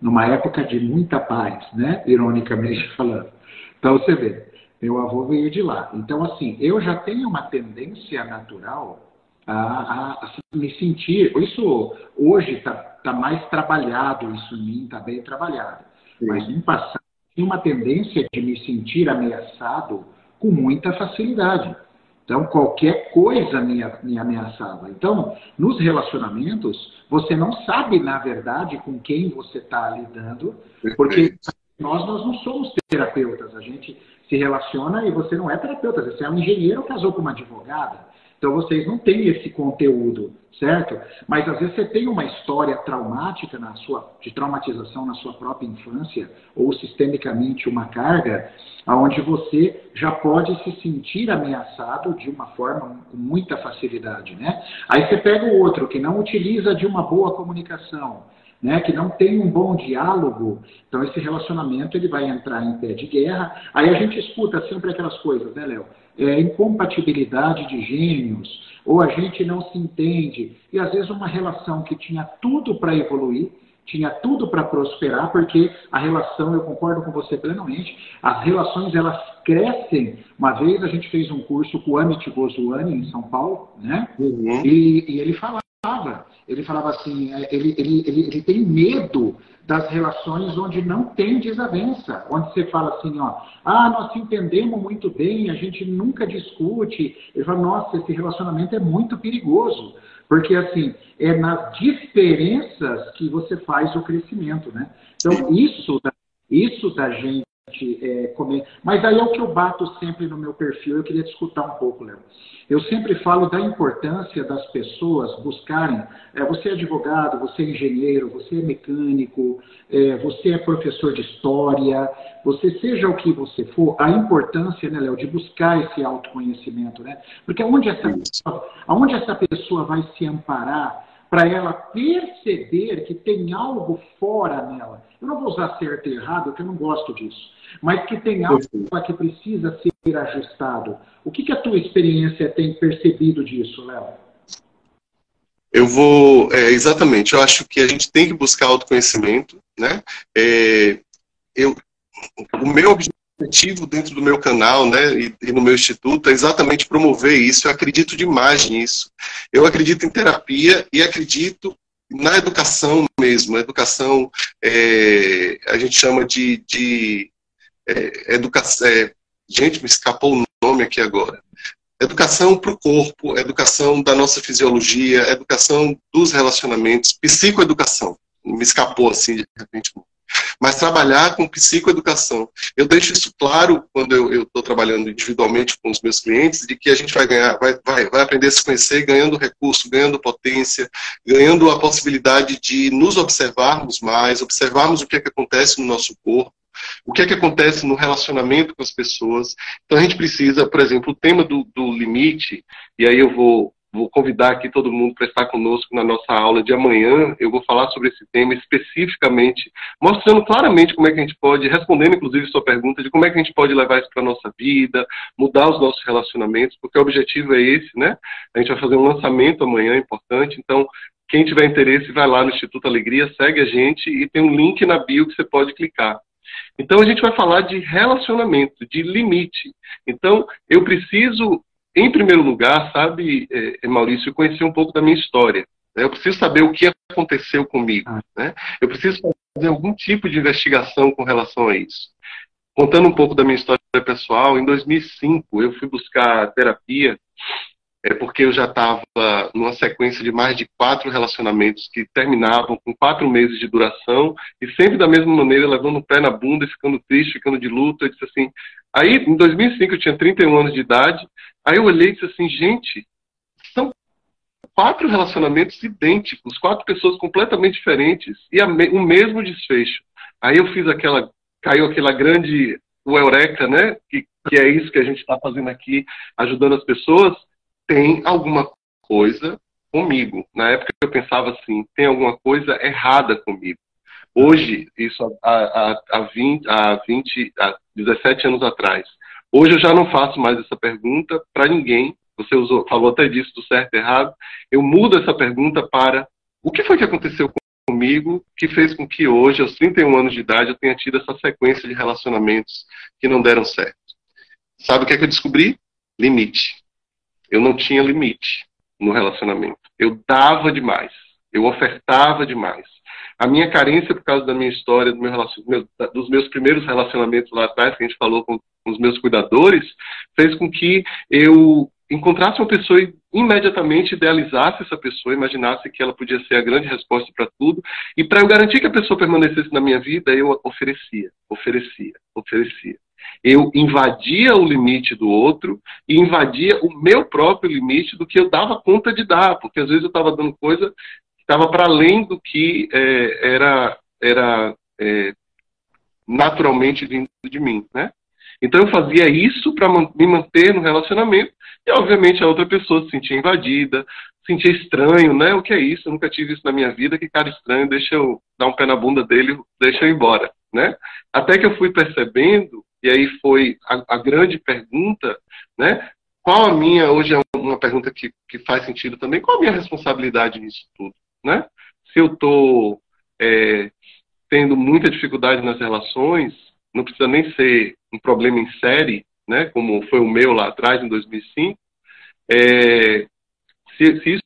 numa época de muita paz, né? Ironicamente falando. Então, você vê, meu avô veio de lá. Então, assim, eu já tenho uma tendência natural a, a, a me sentir... Isso hoje está tá mais trabalhado, isso em mim está bem trabalhado. Sim. Mas no passado, tinha uma tendência de me sentir ameaçado com muita facilidade. Então, qualquer coisa me, me ameaçava. Então, nos relacionamentos, você não sabe, na verdade, com quem você está lidando, porque nós, nós não somos terapeutas. A gente se relaciona e você não é terapeuta. Você é um engenheiro, casou com uma advogada. Então, vocês não têm esse conteúdo, certo? Mas, às vezes, você tem uma história traumática na sua, de traumatização na sua própria infância, ou sistemicamente uma carga, onde você já pode se sentir ameaçado de uma forma com muita facilidade, né? Aí você pega o outro, que não utiliza de uma boa comunicação, né, que não tem um bom diálogo, então esse relacionamento ele vai entrar em pé de guerra. Aí a gente escuta sempre aquelas coisas, né, Léo? É, incompatibilidade de gênios, ou a gente não se entende. E às vezes uma relação que tinha tudo para evoluir, tinha tudo para prosperar, porque a relação, eu concordo com você plenamente, as relações elas crescem. Uma vez a gente fez um curso com o Amit Goswami em São Paulo, né? Uhum. E, e ele falava, Ele falava assim, ele, ele, ele, ele tem medo das relações onde não tem desavença, onde você fala assim, ó, ah, nós se entendemos muito bem, a gente nunca discute. Ele fala, nossa, esse relacionamento é muito perigoso, porque assim, é nas diferenças que você faz o crescimento, né? Então, isso, isso da gente... É, comer. Mas aí é o que eu bato sempre no meu perfil, eu queria discutir um pouco, Léo. Eu sempre falo da importância das pessoas buscarem, é, você é advogado, você é engenheiro, você é mecânico, é, você é professor de história, você seja o que você for, a importância, né, Léo, de buscar esse autoconhecimento, né? Porque aonde essa pessoa, aonde essa pessoa vai se amparar para ela perceber que tem algo fora nela. Eu não vou usar certo e errado, porque eu não gosto disso. Mas que tem algo que precisa ser ajustado. O que, que a tua experiência tem percebido disso, Léo? Eu vou... É, exatamente. Eu acho que a gente tem que buscar autoconhecimento, né? É, eu, o meu objetivo dentro do meu canal, né, e, e no meu instituto é exatamente promover isso. Eu acredito demais nisso. Eu acredito em terapia e acredito na educação mesmo. A educação, é, a gente chama de... de é, educação, é, gente, me escapou o nome aqui agora. Educação para o corpo, educação da nossa fisiologia, educação dos relacionamentos, psicoeducação. Me escapou assim de repente. Mas trabalhar com psicoeducação. Eu deixo isso claro quando eu estou trabalhando individualmente com os meus clientes, de que a gente vai ganhar, vai, vai, vai aprender a se conhecer ganhando recurso, ganhando potência, ganhando a possibilidade de nos observarmos mais, observarmos o que é que acontece no nosso corpo, o que é que acontece no relacionamento com as pessoas. Então a gente precisa, por exemplo, o tema do, do limite, e aí eu vou Vou convidar aqui todo mundo para estar conosco na nossa aula de amanhã. Eu vou falar sobre esse tema especificamente, mostrando claramente como é que a gente pode, respondendo inclusive sua pergunta de como é que a gente pode levar isso para a nossa vida, mudar os nossos relacionamentos, porque o objetivo é esse, né? A gente vai fazer um lançamento amanhã importante, então quem tiver interesse vai lá no Instituto Alegria, segue a gente e tem um link na bio que você pode clicar. Então a gente vai falar de relacionamento, de limite. Então eu preciso... Em primeiro lugar, sabe, Maurício, conhecer um pouco da minha história. Né? Eu preciso saber o que aconteceu comigo. Né? Eu preciso fazer algum tipo de investigação com relação a isso. Contando um pouco da minha história pessoal, em dois mil e cinco eu fui buscar terapia é, porque eu já estava numa sequência de mais de quatro relacionamentos que terminavam com quatro meses de duração e sempre da mesma maneira, levando o pé na bunda, ficando triste, ficando de luto. Eu disse assim... Aí, em dois mil e cinco, eu tinha trinta e um anos de idade. Aí eu olhei e disse assim, gente, são quatro relacionamentos idênticos, quatro pessoas completamente diferentes e a me- o mesmo desfecho. Aí eu fiz aquela, caiu aquela grande, o eureka, né? Que, que é isso que a gente está fazendo aqui, ajudando as pessoas. Tem alguma coisa comigo. Na época eu pensava assim, tem alguma coisa errada comigo. Hoje, isso há, há, há, vinte, há, vinte, há dezessete anos atrás. Hoje eu já não faço mais essa pergunta para ninguém. Você usou, falou até disso, do certo e errado. Eu mudo essa pergunta para o que foi que aconteceu comigo que fez com que hoje, aos trinta e um anos de idade, eu tenha tido essa sequência de relacionamentos que não deram certo. Sabe o que é que eu descobri? Limite. Eu não tinha limite no relacionamento. Eu dava demais. Eu ofertava demais. A minha carência, por causa da minha história, do meu relacion... dos meus primeiros relacionamentos lá atrás, que a gente falou com os meus cuidadores, fez com que eu encontrasse uma pessoa e imediatamente idealizasse essa pessoa, imaginasse que ela podia ser a grande resposta para tudo. E para eu garantir que a pessoa permanecesse na minha vida, eu oferecia, oferecia, oferecia. Eu invadia o limite do outro e invadia o meu próprio limite do que eu dava conta de dar, porque às vezes eu estava dando coisa... estava para além do que é, era, era é, naturalmente vindo de mim, né? Então eu fazia isso para man- me manter no relacionamento e, obviamente, a outra pessoa se sentia invadida, se sentia estranho, né? O que é isso? Eu nunca tive isso na minha vida, que cara estranho, deixa eu dar um pé na bunda dele, deixa eu ir embora, né? Até que eu fui percebendo, e aí foi a, a grande pergunta, né? Qual a minha, hoje é uma pergunta que, que faz sentido também, qual a minha responsabilidade nisso tudo? Né? Se eu estou é, tendo muita dificuldade nas relações, não precisa nem ser um problema em série, né? Como foi o meu lá atrás, em dois mil e cinco, é, se, se isso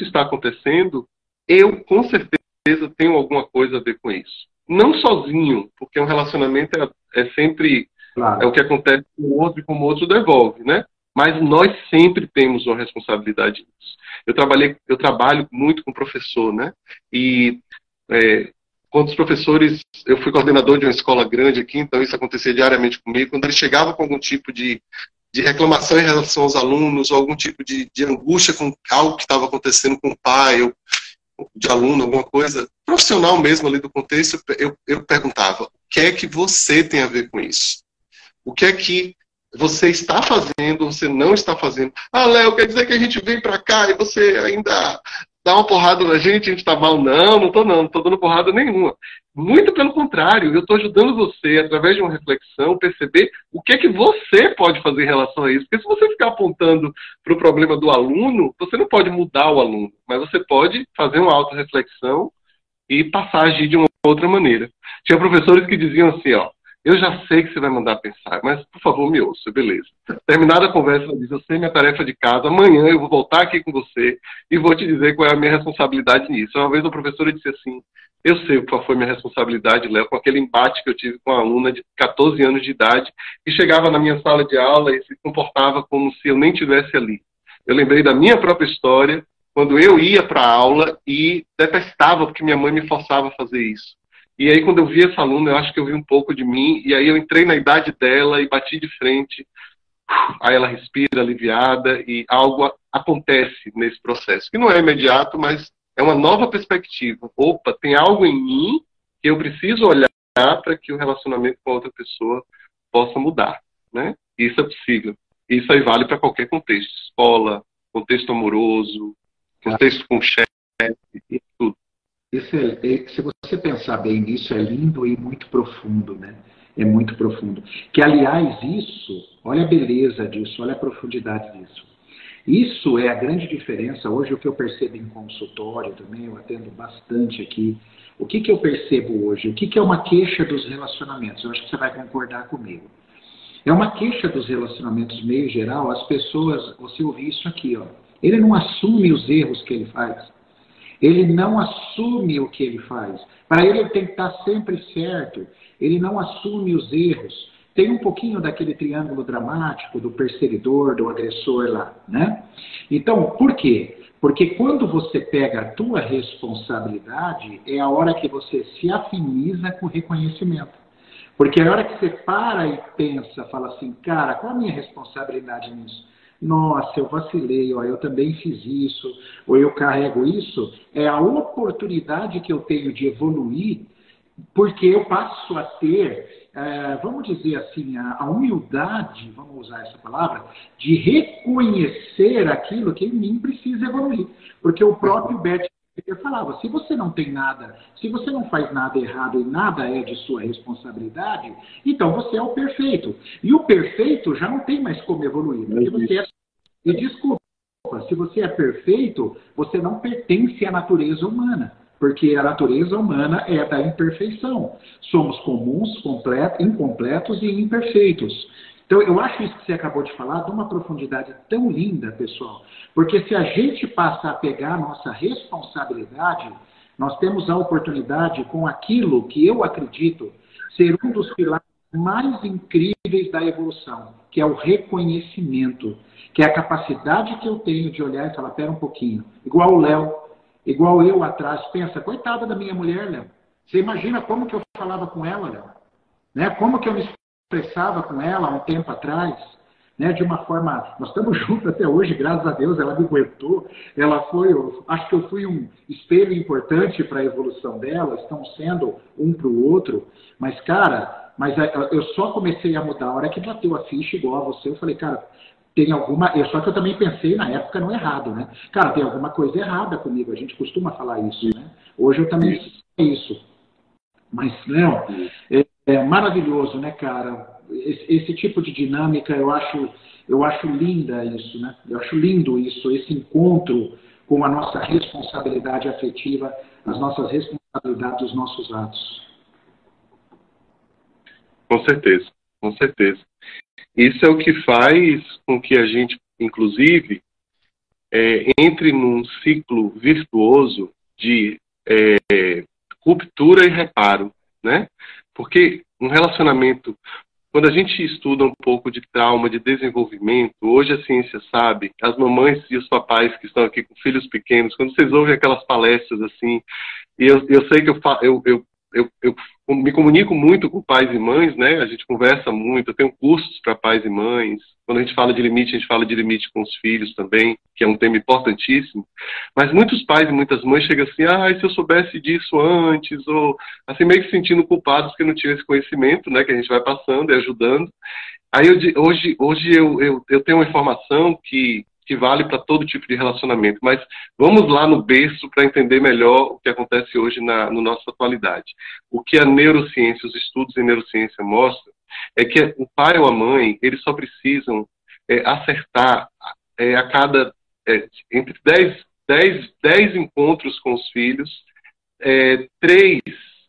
está acontecendo, eu com certeza tenho alguma coisa a ver com isso. Não sozinho, porque um relacionamento é, é sempre claro. É o que acontece com o outro e como o outro devolve, né? Mas nós sempre temos uma responsabilidade nisso. Eu, trabalhei, eu trabalho muito com professor, né? E é, quando os professores... Eu fui coordenador de uma escola grande aqui, então isso acontecia diariamente comigo. Quando eles chegavam com algum tipo de, de reclamação em relação aos alunos, ou algum tipo de, de angústia com algo que estava acontecendo com o pai, ou de aluno, alguma coisa profissional mesmo ali do contexto, eu, eu perguntava, o que é que você tem a ver com isso? O que é que... você está fazendo, você não está fazendo. Ah, Léo, quer dizer que a gente vem pra cá e você ainda dá uma porrada na gente, a gente tá mal. Não, não tô não, não tô dando porrada nenhuma. Muito pelo contrário, eu tô ajudando você, através de uma reflexão, perceber o que é que você pode fazer em relação a isso. Porque se você ficar apontando pro problema do aluno, você não pode mudar o aluno, mas você pode fazer uma autorreflexão e passar a agir de uma outra maneira. Tinha professores que diziam assim, ó, eu já sei que você vai mandar pensar, mas por favor me ouça, beleza. Terminada a conversa, ela diz, eu sei minha tarefa de casa, amanhã eu vou voltar aqui com você e vou te dizer qual é a minha responsabilidade nisso. Uma vez a professora disse assim, eu sei qual foi minha responsabilidade, Léo, com aquele embate que eu tive com uma aluna de quatorze anos de idade que chegava na minha sala de aula e se comportava como se eu nem estivesse ali. Eu lembrei da minha própria história, quando eu ia para a aula e detestava porque minha mãe me forçava a fazer isso. E aí, quando eu vi essa aluna, eu acho que eu vi um pouco de mim. E aí eu entrei na idade dela e bati de frente. Aí ela respira aliviada e algo acontece nesse processo. Que não é imediato, mas é uma nova perspectiva. Opa, tem algo em mim que eu preciso olhar para que o relacionamento com a outra pessoa possa mudar, né? Isso é possível. Isso aí vale para qualquer contexto. Escola, contexto amoroso, contexto com o chefe e tudo. Isso é, se você pensar bem nisso, é lindo e muito profundo, né? É muito profundo. Que, aliás, isso, olha a beleza disso, olha a profundidade disso. Isso é a grande diferença. Hoje, o que eu percebo em consultório também, eu atendo bastante aqui. O que, que eu percebo hoje? O que, que é uma queixa dos relacionamentos? Eu acho que você vai concordar comigo. É uma queixa dos relacionamentos meio geral. As pessoas, você ouve isso aqui, ó. Ele não assume os erros que ele faz. Ele não assume o que ele faz. Para ele, ele tem que estar sempre certo. Ele não assume os erros. Tem um pouquinho daquele triângulo dramático do perseguidor, do agressor lá, né? Então, por quê? Porque quando você pega a tua responsabilidade, é a hora que você se afiniza com o reconhecimento. Porque é a hora que você para e pensa, fala assim, cara, qual a minha responsabilidade nisso? Nossa, eu vacilei, ó, eu também fiz isso, ou eu carrego isso. É a oportunidade que eu tenho de evoluir, porque eu passo a ter, é, vamos dizer assim, a, a humildade, vamos usar essa palavra, de reconhecer aquilo que em mim precisa evoluir. Porque o próprio Bert Hellinger falava, se você não tem nada, se você não faz nada errado e nada é de sua responsabilidade, então você é o perfeito. E o perfeito já não tem mais como evoluir. Porque você é... E desculpa, se você é perfeito, você não pertence à natureza humana. Porque a natureza humana é da imperfeição. Somos comuns, completos, incompletos e imperfeitos. Então, eu acho isso que você acabou de falar de uma profundidade tão linda, pessoal. Porque se a gente passa a pegar a nossa responsabilidade, nós temos a oportunidade com aquilo que eu acredito ser um dos pilares mais incríveis da evolução, que é o reconhecimento, que é a capacidade que eu tenho de olhar e falar, pera um pouquinho, igual o Léo. Igual eu atrás, pensa, coitada da minha mulher, Léo. Você imagina como que eu falava com ela, Léo? Né? Como que eu me expressava com ela há um tempo atrás? Né? De uma forma... Nós estamos juntos até hoje, graças a Deus, ela me aguentou. Ela foi... Eu, acho que eu fui um espelho importante para a evolução dela. Estão sendo um para o outro. Mas, cara, mas eu só comecei a mudar. A hora que bateu a ficha igual a você, eu falei, cara... Tem alguma... Só que eu também pensei na época no errado, né? Cara, tem alguma coisa errada comigo. A gente costuma falar isso, né? Hoje eu também sei isso. Mas, Léo, é, é maravilhoso, né, cara? Esse, esse tipo de dinâmica, eu acho, eu acho linda isso, né? Eu acho lindo isso, esse encontro com a nossa responsabilidade afetiva, as nossas responsabilidades, os nossos atos. Com certeza, com certeza. Isso é o que faz com que a gente, inclusive, é, entre num ciclo virtuoso de é, ruptura e reparo, né? Porque um relacionamento, quando a gente estuda um pouco de trauma, de desenvolvimento, hoje a ciência sabe, as mamães e os papais que estão aqui com filhos pequenos, quando vocês ouvem aquelas palestras assim, e eu, eu sei que eu, eu, eu Eu, eu me comunico muito com pais e mães, né? A gente conversa muito, eu tenho cursos para pais e mães. Quando a gente fala de limite, a gente fala de limite com os filhos também, que é um tema importantíssimo. Mas muitos pais e muitas mães chegam assim, ah, se eu soubesse disso antes, ou assim, meio que sentindo culpados que não tinham esse conhecimento, né? Que a gente vai passando e ajudando. Aí eu, hoje, hoje eu, eu, eu tenho uma informação que... que vale para todo tipo de relacionamento, mas vamos lá no berço para entender melhor o que acontece hoje na no nossa atualidade. O que a neurociência, os estudos em neurociência mostram, é que o pai ou a mãe, eles só precisam é, acertar é, a cada, é, entre dez encontros com os filhos, é, três,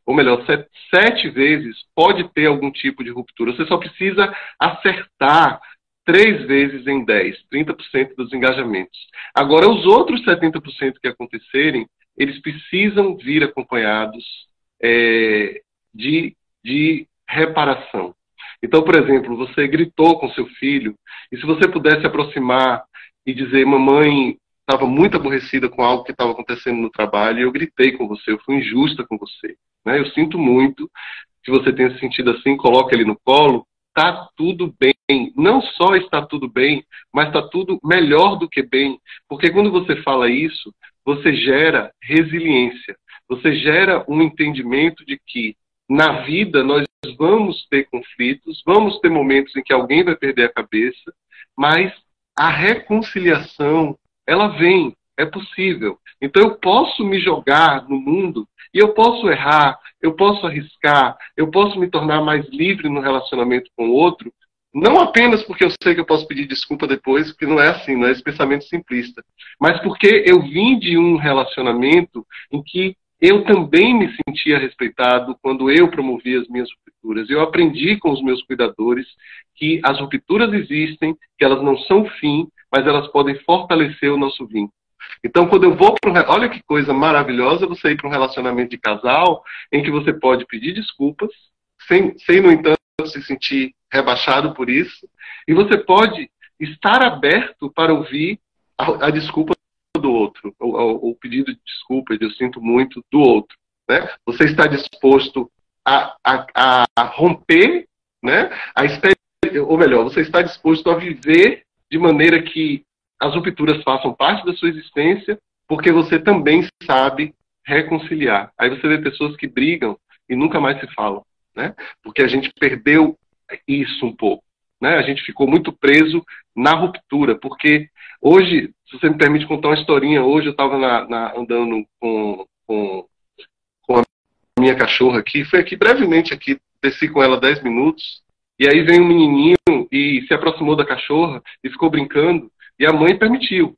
ou melhor, sete, sete vezes pode ter algum tipo de ruptura. Você só precisa acertar três vezes em dez, trinta por cento dos engajamentos. Agora, os outros setenta por cento que acontecerem, eles precisam vir acompanhados é, de, de reparação. Então, por exemplo, você gritou com seu filho, e se você pudesse aproximar e dizer, mamãe estava muito aborrecida com algo que estava acontecendo no trabalho, e eu gritei com você, eu fui injusta com você. Né? Eu sinto muito que você tenha sentido assim, coloca ele no colo, tá tudo bem. Não só está tudo bem, mas está tudo melhor do que bem. Porque quando você fala isso, você gera resiliência. Você gera um entendimento de que na vida nós vamos ter conflitos, vamos ter momentos em que alguém vai perder a cabeça, mas a reconciliação ela vem, é possível. Então eu posso me jogar no mundo e eu posso errar, eu posso arriscar, eu posso me tornar mais livre no relacionamento com o outro, não apenas porque eu sei que eu posso pedir desculpa depois, porque não é assim, não é esse pensamento simplista, mas porque eu vim de um relacionamento em que eu também me sentia respeitado quando eu promovia as minhas rupturas. Eu aprendi com os meus cuidadores que as rupturas existem, que elas não são o fim, mas elas podem fortalecer o nosso vínculo. Então, quando eu vou para um... Olha que coisa maravilhosa você ir para um relacionamento de casal em que você pode pedir desculpas, sem, sem no entanto, se sentir rebaixado por isso. E você pode estar aberto para ouvir a, a desculpa do outro, o pedido de desculpa, eu sinto muito, do outro, né? Você está disposto a, a, a romper, né? A experi... ou melhor, você está disposto a viver de maneira que as rupturas façam parte da sua existência, porque você também sabe reconciliar. Aí você vê pessoas que brigam e nunca mais se falam, né? Porque a gente perdeu isso um pouco, né? A gente ficou muito preso na ruptura, porque hoje, se você me permite contar uma historinha, hoje eu estava na, na, andando com, com, com a minha cachorra aqui, fui aqui brevemente, aqui, desci com ela dez minutos, e aí veio um menininho e se aproximou da cachorra e ficou brincando, e a mãe permitiu.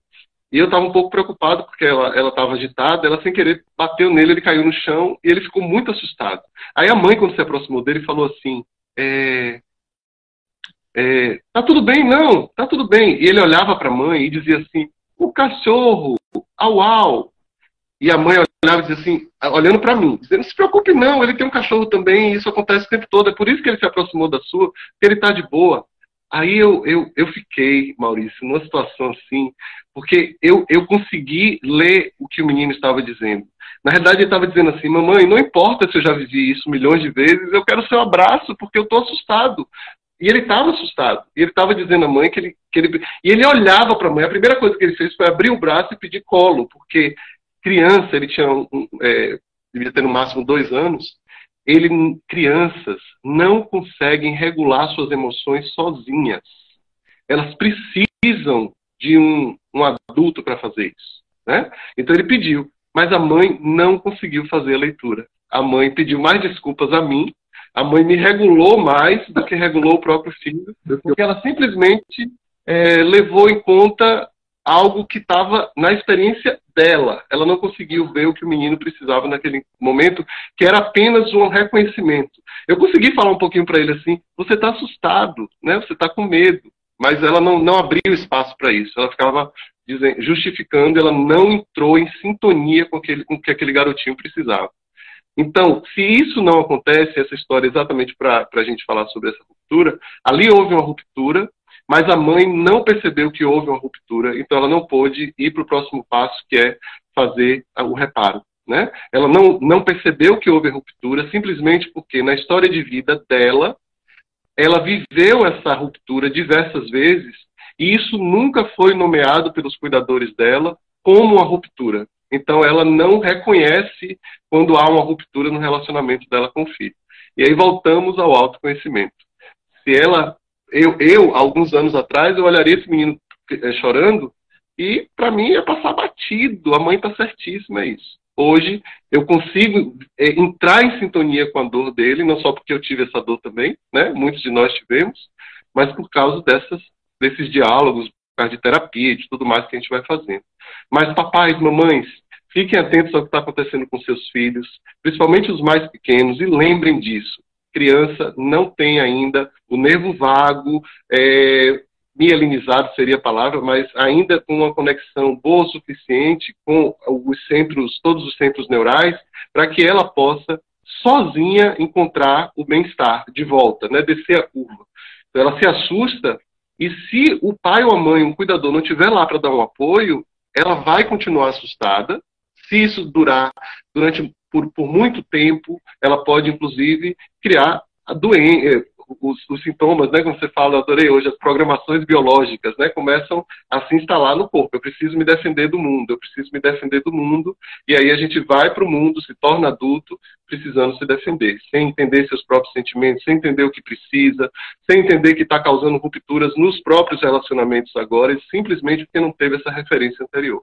E eu estava um pouco preocupado, porque ela estava agitada, ela sem querer bateu nele, ele caiu no chão, e ele ficou muito assustado. Aí a mãe, quando se aproximou dele, falou assim, é... É, tá tudo bem, não, tá tudo bem. E ele olhava pra mãe e dizia assim, o cachorro, au au. E a mãe olhava e dizia assim, olhando pra mim, dizendo, não se preocupe não, ele tem um cachorro também, isso acontece o tempo todo, é por isso que ele se aproximou da sua, que ele tá de boa. Aí eu, eu, eu fiquei, Maurício, numa situação assim, porque eu, eu consegui ler o que o menino estava dizendo. Na realidade ele estava dizendo assim, mamãe, não importa se eu já vivi isso milhões de vezes, eu quero seu abraço, porque eu tô assustado. E ele estava assustado. E ele estava dizendo à mãe que ele, que ele... E ele olhava para a mãe. A primeira coisa que ele fez foi abrir o braço e pedir colo. Porque criança, ele tinha... Um, é, devia ter no máximo dois anos. Ele, crianças não conseguem regular suas emoções sozinhas. Elas precisam de um, um adulto para fazer isso, né? Então ele pediu. Mas a mãe não conseguiu fazer a leitura. A mãe pediu mais desculpas a mim. A mãe me regulou mais do que regulou o próprio filho, porque ela simplesmente é, levou em conta algo que estava na experiência dela. Ela não conseguiu ver o que o menino precisava naquele momento, que era apenas um reconhecimento. Eu consegui falar um pouquinho para ele assim, você está assustado, né? Você está com medo. Mas ela não, não abriu espaço para isso. Ela ficava dizendo, justificando, ela não entrou em sintonia com aquele, com o que aquele garotinho precisava. Então, se isso não acontece, essa história é exatamente para a gente falar sobre essa ruptura, ali houve uma ruptura, mas a mãe não percebeu que houve uma ruptura, então ela não pôde ir para o próximo passo, que é fazer o reparo, né? Ela não, não percebeu que houve ruptura, simplesmente porque na história de vida dela, ela viveu essa ruptura diversas vezes, e isso nunca foi nomeado pelos cuidadores dela como uma ruptura. Então, ela não reconhece quando há uma ruptura no relacionamento dela com o filho. E aí voltamos ao autoconhecimento. Se ela... Eu, eu alguns anos atrás, eu olharia esse menino chorando e, para mim, ia passar batido. A mãe está certíssima, é isso. Hoje, eu consigo entrar em sintonia com a dor dele, não só porque eu tive essa dor também, né? Muitos de nós tivemos, mas por causa dessas, desses diálogos, por causa de terapia e de tudo mais que a gente vai fazendo. Mas, papais, mamães, fiquem atentos ao que está acontecendo com seus filhos, principalmente os mais pequenos, e lembrem disso. Criança não tem ainda o nervo vago, é, mielinizado seria a palavra, mas ainda com uma conexão boa o suficiente com os centros, todos os centros neurais, para que ela possa sozinha encontrar o bem-estar de volta, né, descer a curva. Então ela se assusta e se o pai ou a mãe, um cuidador, não estiver lá para dar um apoio, ela vai continuar assustada. Se isso durar durante, por, por muito tempo, ela pode, inclusive, criar a doen- os, os sintomas, né, como você fala, eu adorei hoje, as programações biológicas, né, começam a se instalar no corpo. Eu preciso me defender do mundo, eu preciso me defender do mundo, e aí a gente vai para o mundo, se torna adulto, precisando se defender, sem entender seus próprios sentimentos, sem entender o que precisa, sem entender que está causando rupturas nos próprios relacionamentos agora, e simplesmente porque não teve essa referência anterior.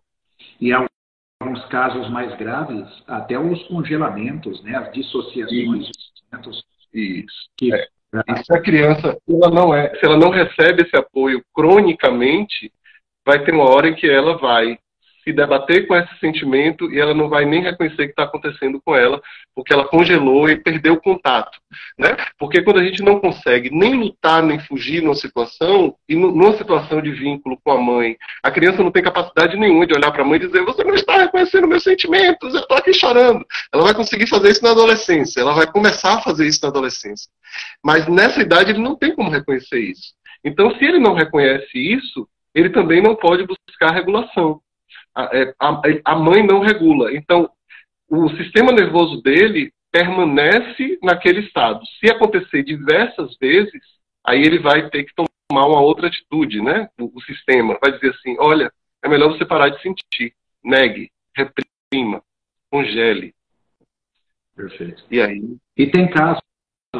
E há alguns casos mais graves, até os congelamentos, né, as dissociações. Isso. Isso. Que... É. E se a criança ela não, é, se ela não recebe esse apoio cronicamente, vai ter uma hora em que ela vai se debater com esse sentimento e ela não vai nem reconhecer o que está acontecendo com ela, porque ela congelou e perdeu o contato, né? Porque quando a gente não consegue nem lutar, nem fugir numa situação, e numa situação de vínculo com a mãe, a criança não tem capacidade nenhuma de olhar para a mãe e dizer: você não está reconhecendo meus sentimentos, eu estou aqui chorando. Ela vai conseguir fazer isso na adolescência, ela vai começar a fazer isso na adolescência. Mas nessa idade ele não tem como reconhecer isso. Então, se ele não reconhece isso, ele também não pode buscar regulação. A, a, a mãe não regula. Então, o sistema nervoso dele permanece naquele estado. Se acontecer diversas vezes, aí ele vai ter que tomar uma outra atitude, né? O, o sistema vai dizer assim: olha, é melhor você parar de sentir. Negue, reprima, congele. Perfeito. E aí? E tem casos,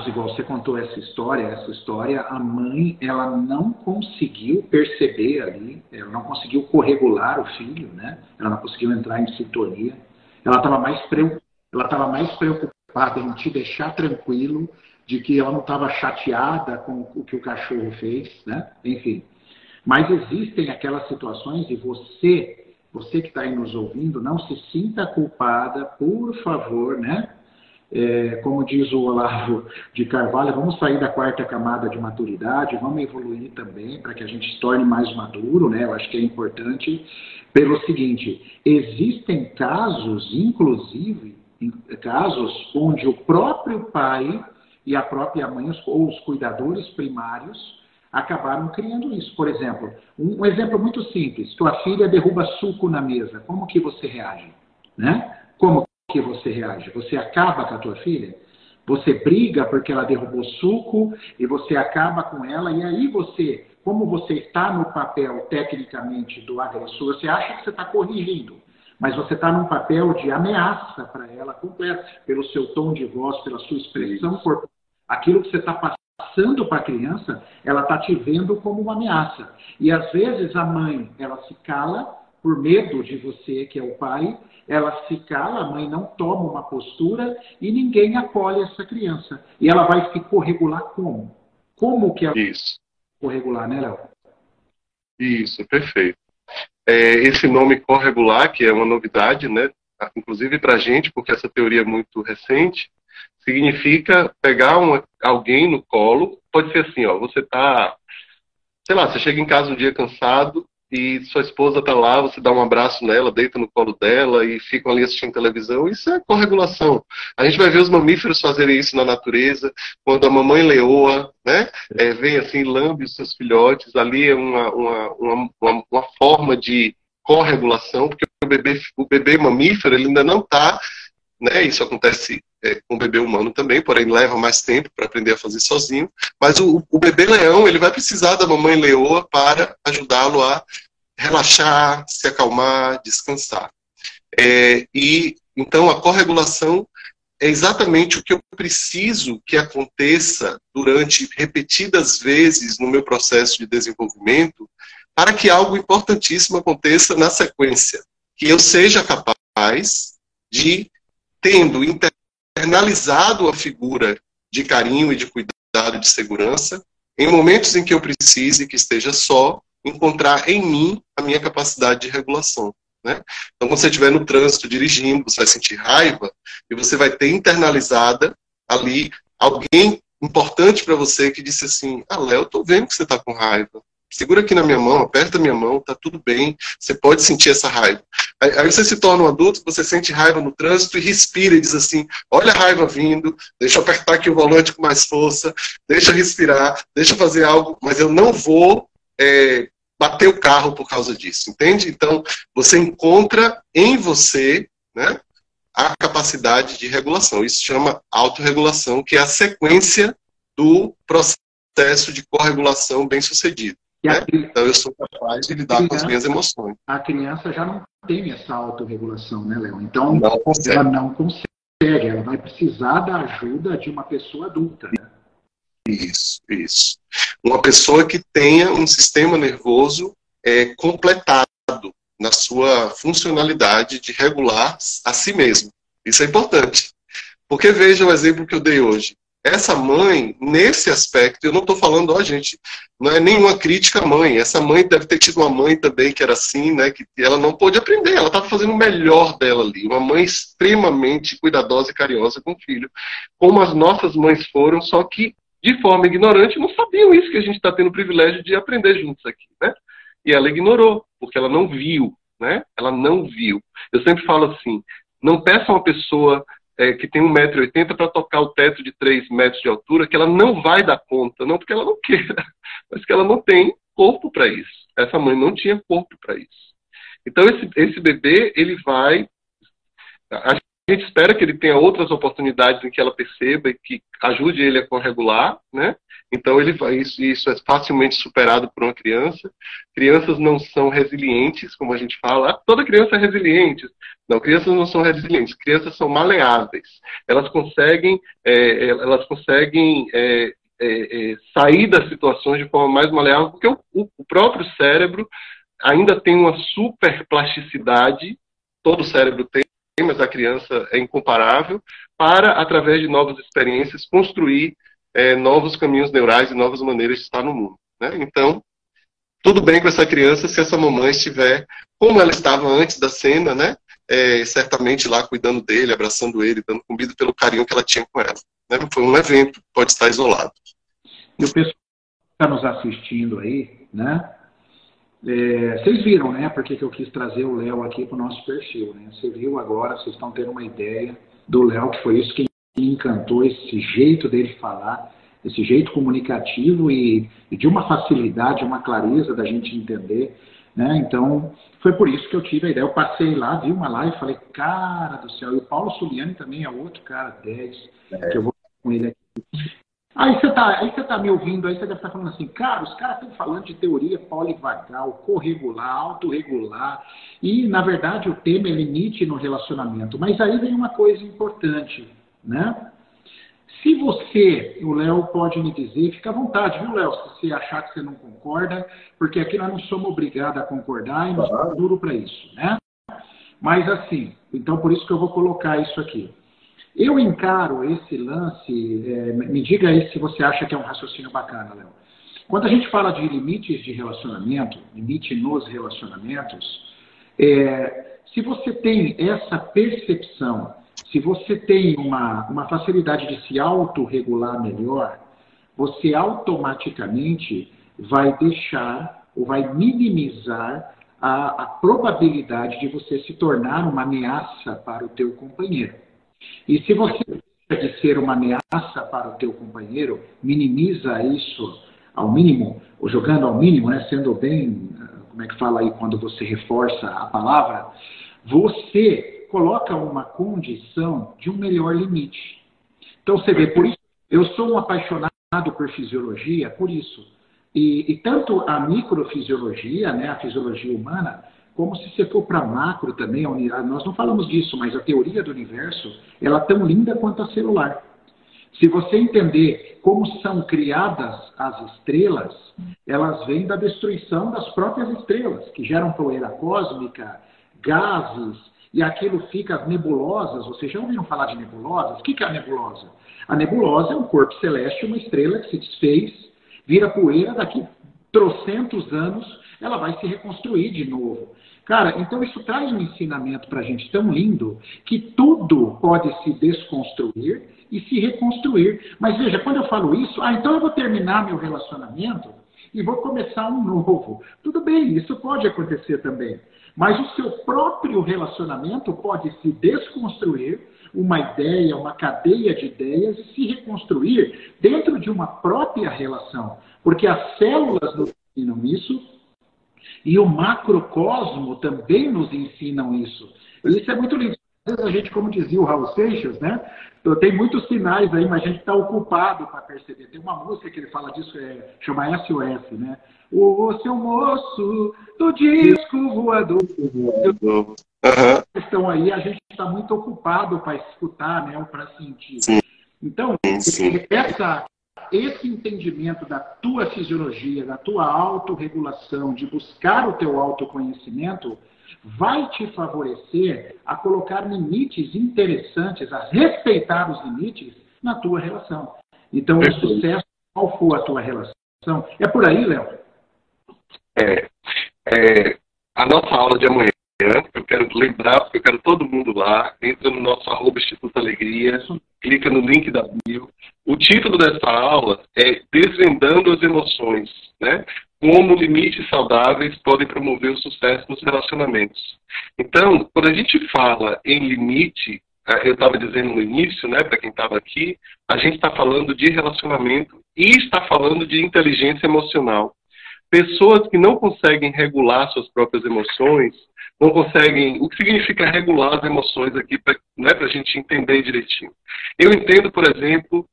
igual você contou essa história, essa história, a mãe, ela não conseguiu perceber ali, ela não conseguiu corregular o filho, né? Ela não conseguiu entrar em sintonia. Ela estava mais, pre... ela estava mais preocupada em te deixar tranquilo, de que ela não estava chateada com o que o cachorro fez, né? Enfim. Mas existem aquelas situações, e você, você que está aí nos ouvindo, não se sinta culpada, por favor, né? É, como diz o Olavo de Carvalho, vamos sair da quarta camada de maturidade, vamos evoluir também para que a gente se torne mais maduro, né? Eu acho que é importante pelo seguinte: existem casos, inclusive, casos onde o próprio pai e a própria mãe ou os cuidadores primários acabaram criando isso. Por exemplo, um exemplo muito simples: tua filha derruba suco na mesa, como que você reage, né? Como que você reage? Você acaba com a tua filha? Você briga porque ela derrubou suco e você acaba com ela, e aí você, como você está no papel tecnicamente do agressor, você acha que você está corrigindo, mas você está num papel de ameaça para ela completa, pelo seu tom de voz, pela sua expressão corporal. Aquilo que você está passando para a criança, ela está te vendo como uma ameaça. E às vezes a mãe, ela se cala por medo de você, que é o pai, ela se cala, a mãe não toma uma postura e ninguém acolhe essa criança. E ela vai se corregular como? Como que ela Isso. vai se corregular, né, Léo? Isso, perfeito. É, esse nome corregular, que é uma novidade, né, inclusive para a gente, porque essa teoria é muito recente, significa pegar uma, alguém no colo. Pode ser assim, ó, você tá, sei lá, você chega em casa um dia cansado, e sua esposa tá lá, você dá um abraço nela, deita no colo dela e ficam ali assistindo televisão. Isso é corregulação. A gente vai ver os mamíferos fazerem isso na natureza, quando a mamãe leoa, né, é, vem assim, lambe os seus filhotes. Ali é uma, uma, uma, uma, uma forma de corregulação, porque o bebê, o bebê mamífero ele ainda não tá, né, isso acontece é, com o bebê humano também, porém leva mais tempo para aprender a fazer sozinho. Mas o, o bebê leão, ele vai precisar da mamãe leoa para ajudá-lo a relaxar, se acalmar, descansar. É, e então a corregulação é exatamente o que eu preciso que aconteça durante repetidas vezes no meu processo de desenvolvimento, para que algo importantíssimo aconteça na sequência, que eu seja capaz de, tendo internalizado a figura de carinho e de cuidado e de segurança, em momentos em que eu precise, que esteja só, encontrar em mim a minha capacidade de regulação, né? Então, quando você estiver no trânsito dirigindo, você vai sentir raiva e você vai ter internalizada ali alguém importante para você que disse assim: ah, Léo, eu tô vendo que você tá com raiva. Segura aqui na minha mão, aperta a minha mão, tá tudo bem, você pode sentir essa raiva. Aí você se torna um adulto, você sente raiva no trânsito e respira e diz assim: olha a raiva vindo, deixa eu apertar aqui o volante com mais força, deixa eu respirar, deixa eu fazer algo, mas eu não vou é, bater o carro por causa disso, entende? Então, você encontra em você, né, a capacidade de regulação. Isso chama autorregulação, que é a sequência do processo de corregulação bem-sucedido. Né? Então, eu sou capaz de lidar criança, com as minhas emoções. A criança já não tem essa autorregulação, né, Léo? Então, não consegue. ela não consegue. Ela vai precisar da ajuda de uma pessoa adulta, né? Isso, isso. Uma pessoa que tenha um sistema nervoso é, completado na sua funcionalidade de regular a si mesmo. Isso é importante. Porque veja o exemplo que eu dei hoje. Essa mãe, nesse aspecto, eu não estou falando, ó, gente, não é nenhuma crítica à mãe. Essa mãe deve ter tido uma mãe também que era assim, né? Que ela não pôde aprender, ela estava fazendo o melhor dela ali. Uma mãe extremamente cuidadosa e carinhosa com o filho. Como as nossas mães foram, só que de forma ignorante, não sabiam isso que a gente está tendo o privilégio de aprender juntos aqui, né? E ela ignorou, porque ela não viu, né? Ela não viu. Eu sempre falo assim, não peça a uma pessoa é, que tem um metro e oitenta para tocar o teto de três metros de altura, que ela não vai dar conta, não porque ela não queira, mas que ela não tem corpo para isso. Essa mãe não tinha corpo para isso. Então esse, esse bebê, ele vai... A gente espera que ele tenha outras oportunidades em que ela perceba e que ajude ele a corregular, né? Então, ele, isso, isso é facilmente superado por uma criança. Crianças não são resilientes, como a gente fala. Ah, toda criança é resiliente. Não, crianças não são resilientes. Crianças são maleáveis. Elas conseguem, é, elas conseguem é, é, é, sair das situações de forma mais maleável, porque o, o próprio cérebro ainda tem uma super plasticidade. Todo o cérebro tem, mas a criança é incomparável, para, através de novas experiências, construir É, novos caminhos neurais e novas maneiras de estar no mundo, né? Então, tudo bem com essa criança se essa mamãe estiver, como ela estava antes da cena, né? É, certamente lá cuidando dele, abraçando ele, dando comida pelo carinho que ela tinha com ela, né? Foi um evento, pode estar isolado. E o pessoal que está nos assistindo aí, né? É, vocês viram, né? Porque que eu quis trazer o Léo aqui para o nosso perfil, né? Você viu agora, vocês estão tendo uma ideia do Léo, que foi isso que encantou, esse jeito dele falar, esse jeito comunicativo e, e de uma facilidade, uma clareza da gente entender, né? Então, foi por isso que eu tive a ideia. Eu passei lá, vi uma live, falei, cara do céu, e o Paulo Suliani também é outro cara, dez, é. que eu vou com ele aqui. Aí você tá, aí você tá me ouvindo, aí você deve estar falando assim, cara, os caras estão falando de teoria polivagal, corregular, autorregular, e, na verdade, o tema é limite no relacionamento. Mas aí vem uma coisa importante, né? Se você, o Léo pode me dizer, fica à vontade, viu, Léo, se você achar que você não concorda, porque aqui nós não somos obrigados a concordar e nós estamos duros para isso, né? Mas assim, então por isso que eu vou colocar isso aqui. Eu encaro esse lance, é, me diga aí se você acha que é um raciocínio bacana, Léo. Quando a gente fala de limites de relacionamento, limite nos relacionamentos, é, se você tem essa percepção, se você tem uma, uma facilidade de se autorregular melhor, você automaticamente vai deixar ou vai minimizar a, a probabilidade de você se tornar uma ameaça para o teu companheiro. E se você deixa de ser uma ameaça para o teu companheiro, minimiza isso ao mínimo, ou jogando ao mínimo, né, sendo bem, como é que fala aí quando você reforça a palavra, você coloca uma condição de um melhor limite. Então você vê, por isso, eu sou um apaixonado por fisiologia, por isso. E, e tanto a microfisiologia, né, a fisiologia humana, como se você for para macro também, nós não falamos disso, mas a teoria do universo, ela é tão linda quanto a celular. Se você entender como são criadas as estrelas, elas vêm da destruição das próprias estrelas, que geram poeira cósmica, gases, e aquilo fica, as nebulosas, vocês já ouviram falar de nebulosas? O que é a nebulosa? A nebulosa é um corpo celeste, uma estrela que se desfez, vira poeira, daqui trocentos anos ela vai se reconstruir de novo. Cara, então isso traz um ensinamento para a gente tão lindo, que tudo pode se desconstruir e se reconstruir. Mas veja, quando eu falo isso, ah, então eu vou terminar meu relacionamento e vou começar um novo. Tudo bem, isso pode acontecer também. Mas o seu próprio relacionamento pode se desconstruir, uma ideia, uma cadeia de ideias, e se reconstruir dentro de uma própria relação. Porque as células nos ensinam isso e o macrocosmo também nos ensinam isso. Isso é muito lindo. vezes a gente, como dizia o Raul Seixas, né? Tem muitos sinais aí, mas a gente está ocupado para perceber. Tem uma música que ele fala disso, é, chama S O S, né? Ô, seu moço do disco voador. Uhum. Estão aí, a gente está muito ocupado para escutar, né? Para sentir. Sim. Então, sim, essa... Esse entendimento da tua fisiologia, da tua autorregulação, de buscar o teu autoconhecimento, vai te favorecer a colocar limites interessantes, a respeitar os limites na tua relação. Então, o sucesso, qual for a tua relação? É por aí, Léo? É, é, a nossa aula de amanhã, eu quero lembrar, porque eu quero todo mundo lá, entra no nosso arroba Instituto Alegria, clica no link da bio. O título dessa aula é Desvendando as Emoções, né? Como limites saudáveis podem promover o sucesso nos relacionamentos. Então, quando a gente fala em limite, eu estava dizendo no início, né, para quem estava aqui, a gente está falando de relacionamento e está falando de inteligência emocional. Pessoas que não conseguem regular suas próprias emoções, não conseguem... O que significa regular as emoções aqui, pra, né, para a gente entender direitinho? Eu entendo, por exemplo,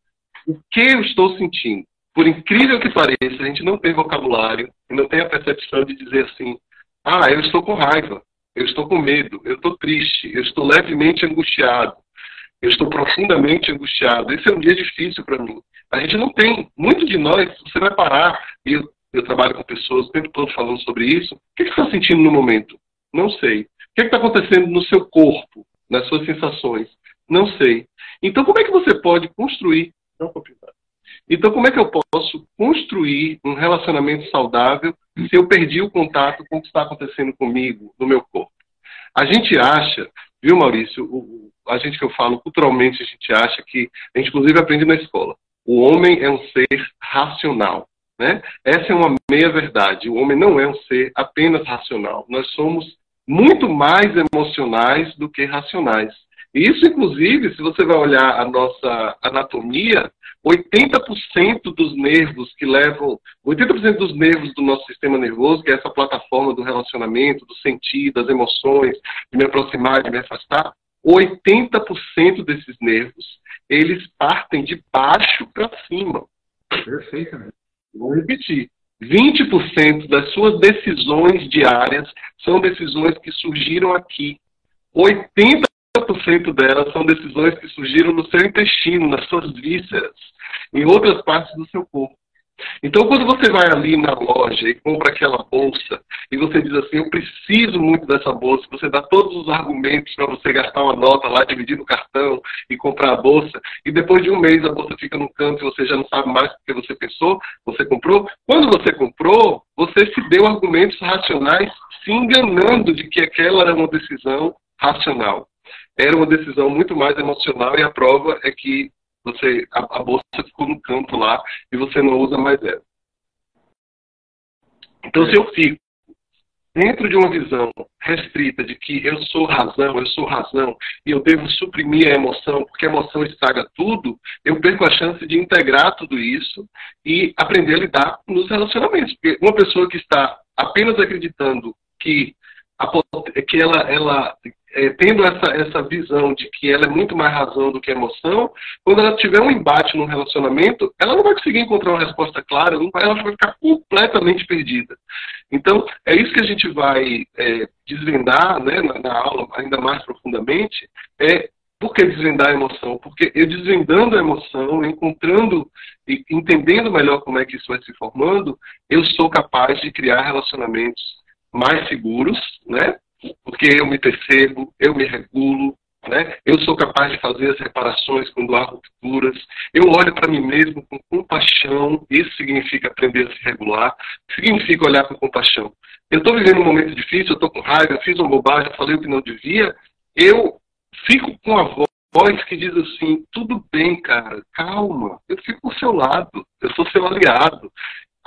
o que eu estou sentindo. Por incrível que pareça, a gente não tem vocabulário, não tem a percepção de dizer assim, ah, eu estou com raiva, eu estou com medo, eu estou triste, eu estou levemente angustiado, eu estou profundamente angustiado. Esse é um dia difícil para mim. A gente não tem... Muito de nós, você vai parar... e eu, Eu trabalho com pessoas o tempo todo falando sobre isso. O que você está sentindo no momento? Não sei. O que está acontecendo no seu corpo, nas suas sensações? Não sei. Então, como é que você pode construir... Então, como é que eu posso construir um relacionamento saudável se eu perdi o contato com o que está acontecendo comigo, no meu corpo? A gente acha, viu, Maurício, o, a gente que eu falo culturalmente, a gente acha que... A gente, inclusive, aprende na escola. O homem é um ser racional. Né? Essa é uma meia-verdade. O homem não é um ser apenas racional. Nós somos muito mais emocionais do que racionais. E isso, inclusive, se você vai olhar a nossa anatomia, oitenta por cento dos nervos que levam... oitenta por cento dos nervos do nosso sistema nervoso, que é essa plataforma do relacionamento, do sentir, das emoções, de me aproximar, de me afastar, oitenta por cento desses nervos, eles partem de baixo para cima. Perfeitamente. Vou repetir, vinte por cento das suas decisões diárias são decisões que surgiram aqui. oitenta por cento delas são decisões que surgiram no seu intestino, nas suas vísceras, em outras partes do seu corpo. Então, quando você vai ali na loja e compra aquela bolsa, e você diz assim, eu preciso muito dessa bolsa, você dá todos os argumentos para você gastar uma nota lá, dividir no cartão e comprar a bolsa, e depois de um mês a bolsa fica no canto e você já não sabe mais porque você pensou, você comprou. Quando você comprou, você se deu argumentos racionais, se enganando de que aquela era uma decisão racional. Era uma decisão muito mais emocional, e a prova é que Você, a, a bolsa ficou no canto lá e você não usa mais ela. Então, se eu fico dentro de uma visão restrita de que eu sou razão, eu sou razão, e eu devo suprimir a emoção, porque a emoção estraga tudo, eu perco a chance de integrar tudo isso e aprender a lidar nos relacionamentos. Porque uma pessoa que está apenas acreditando que, a, que ela... ela É, tendo essa, essa visão de que ela é muito mais razão do que emoção, quando ela tiver um embate num relacionamento, ela não vai conseguir encontrar uma resposta clara, não vai, ela vai ficar completamente perdida. Então, é isso que a gente vai é, desvendar, né, na, na aula ainda mais profundamente, é por que desvendar a emoção? Porque eu desvendando a emoção, encontrando e entendendo melhor como é que isso vai se formando, eu sou capaz de criar relacionamentos mais seguros, né? Porque eu me percebo, eu me regulo, né? Eu sou capaz de fazer as reparações quando há rupturas, eu olho para mim mesmo com compaixão, isso significa aprender a se regular, significa olhar com compaixão. Eu estou vivendo um momento difícil, eu estou com raiva, eu fiz uma bobagem, falei o que não devia, eu fico com a voz que diz assim, tudo bem, cara, calma, eu fico ao seu lado, eu sou seu aliado.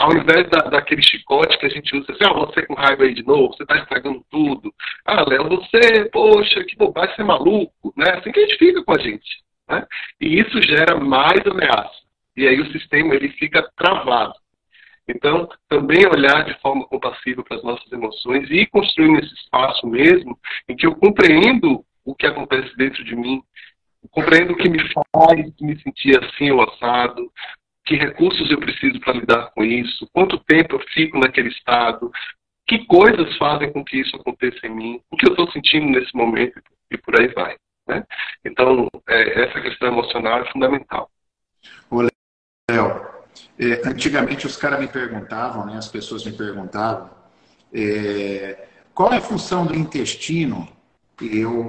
Ao invés da, daquele chicote que a gente usa, assim, ah, você com raiva aí de novo, você tá estragando tudo. Ah, Léo, você, poxa, que bobagem, você é maluco, né? Assim que a gente fica com a gente, né? E isso gera mais ameaça. E aí o sistema, ele fica travado. Então, também olhar de forma compassiva para as nossas emoções e ir construindo esse espaço mesmo em que eu compreendo o que acontece dentro de mim, compreendo o que me faz me sentir assim ou assado, que recursos eu preciso para lidar com isso, quanto tempo eu fico naquele estado, que coisas fazem com que isso aconteça em mim, o que eu estou sentindo nesse momento e por aí vai. Né? Então, é, essa questão emocional é fundamental. Ô, Léo, é, antigamente os caras me perguntavam, né, as pessoas me perguntavam, é, qual é a função do intestino? E eu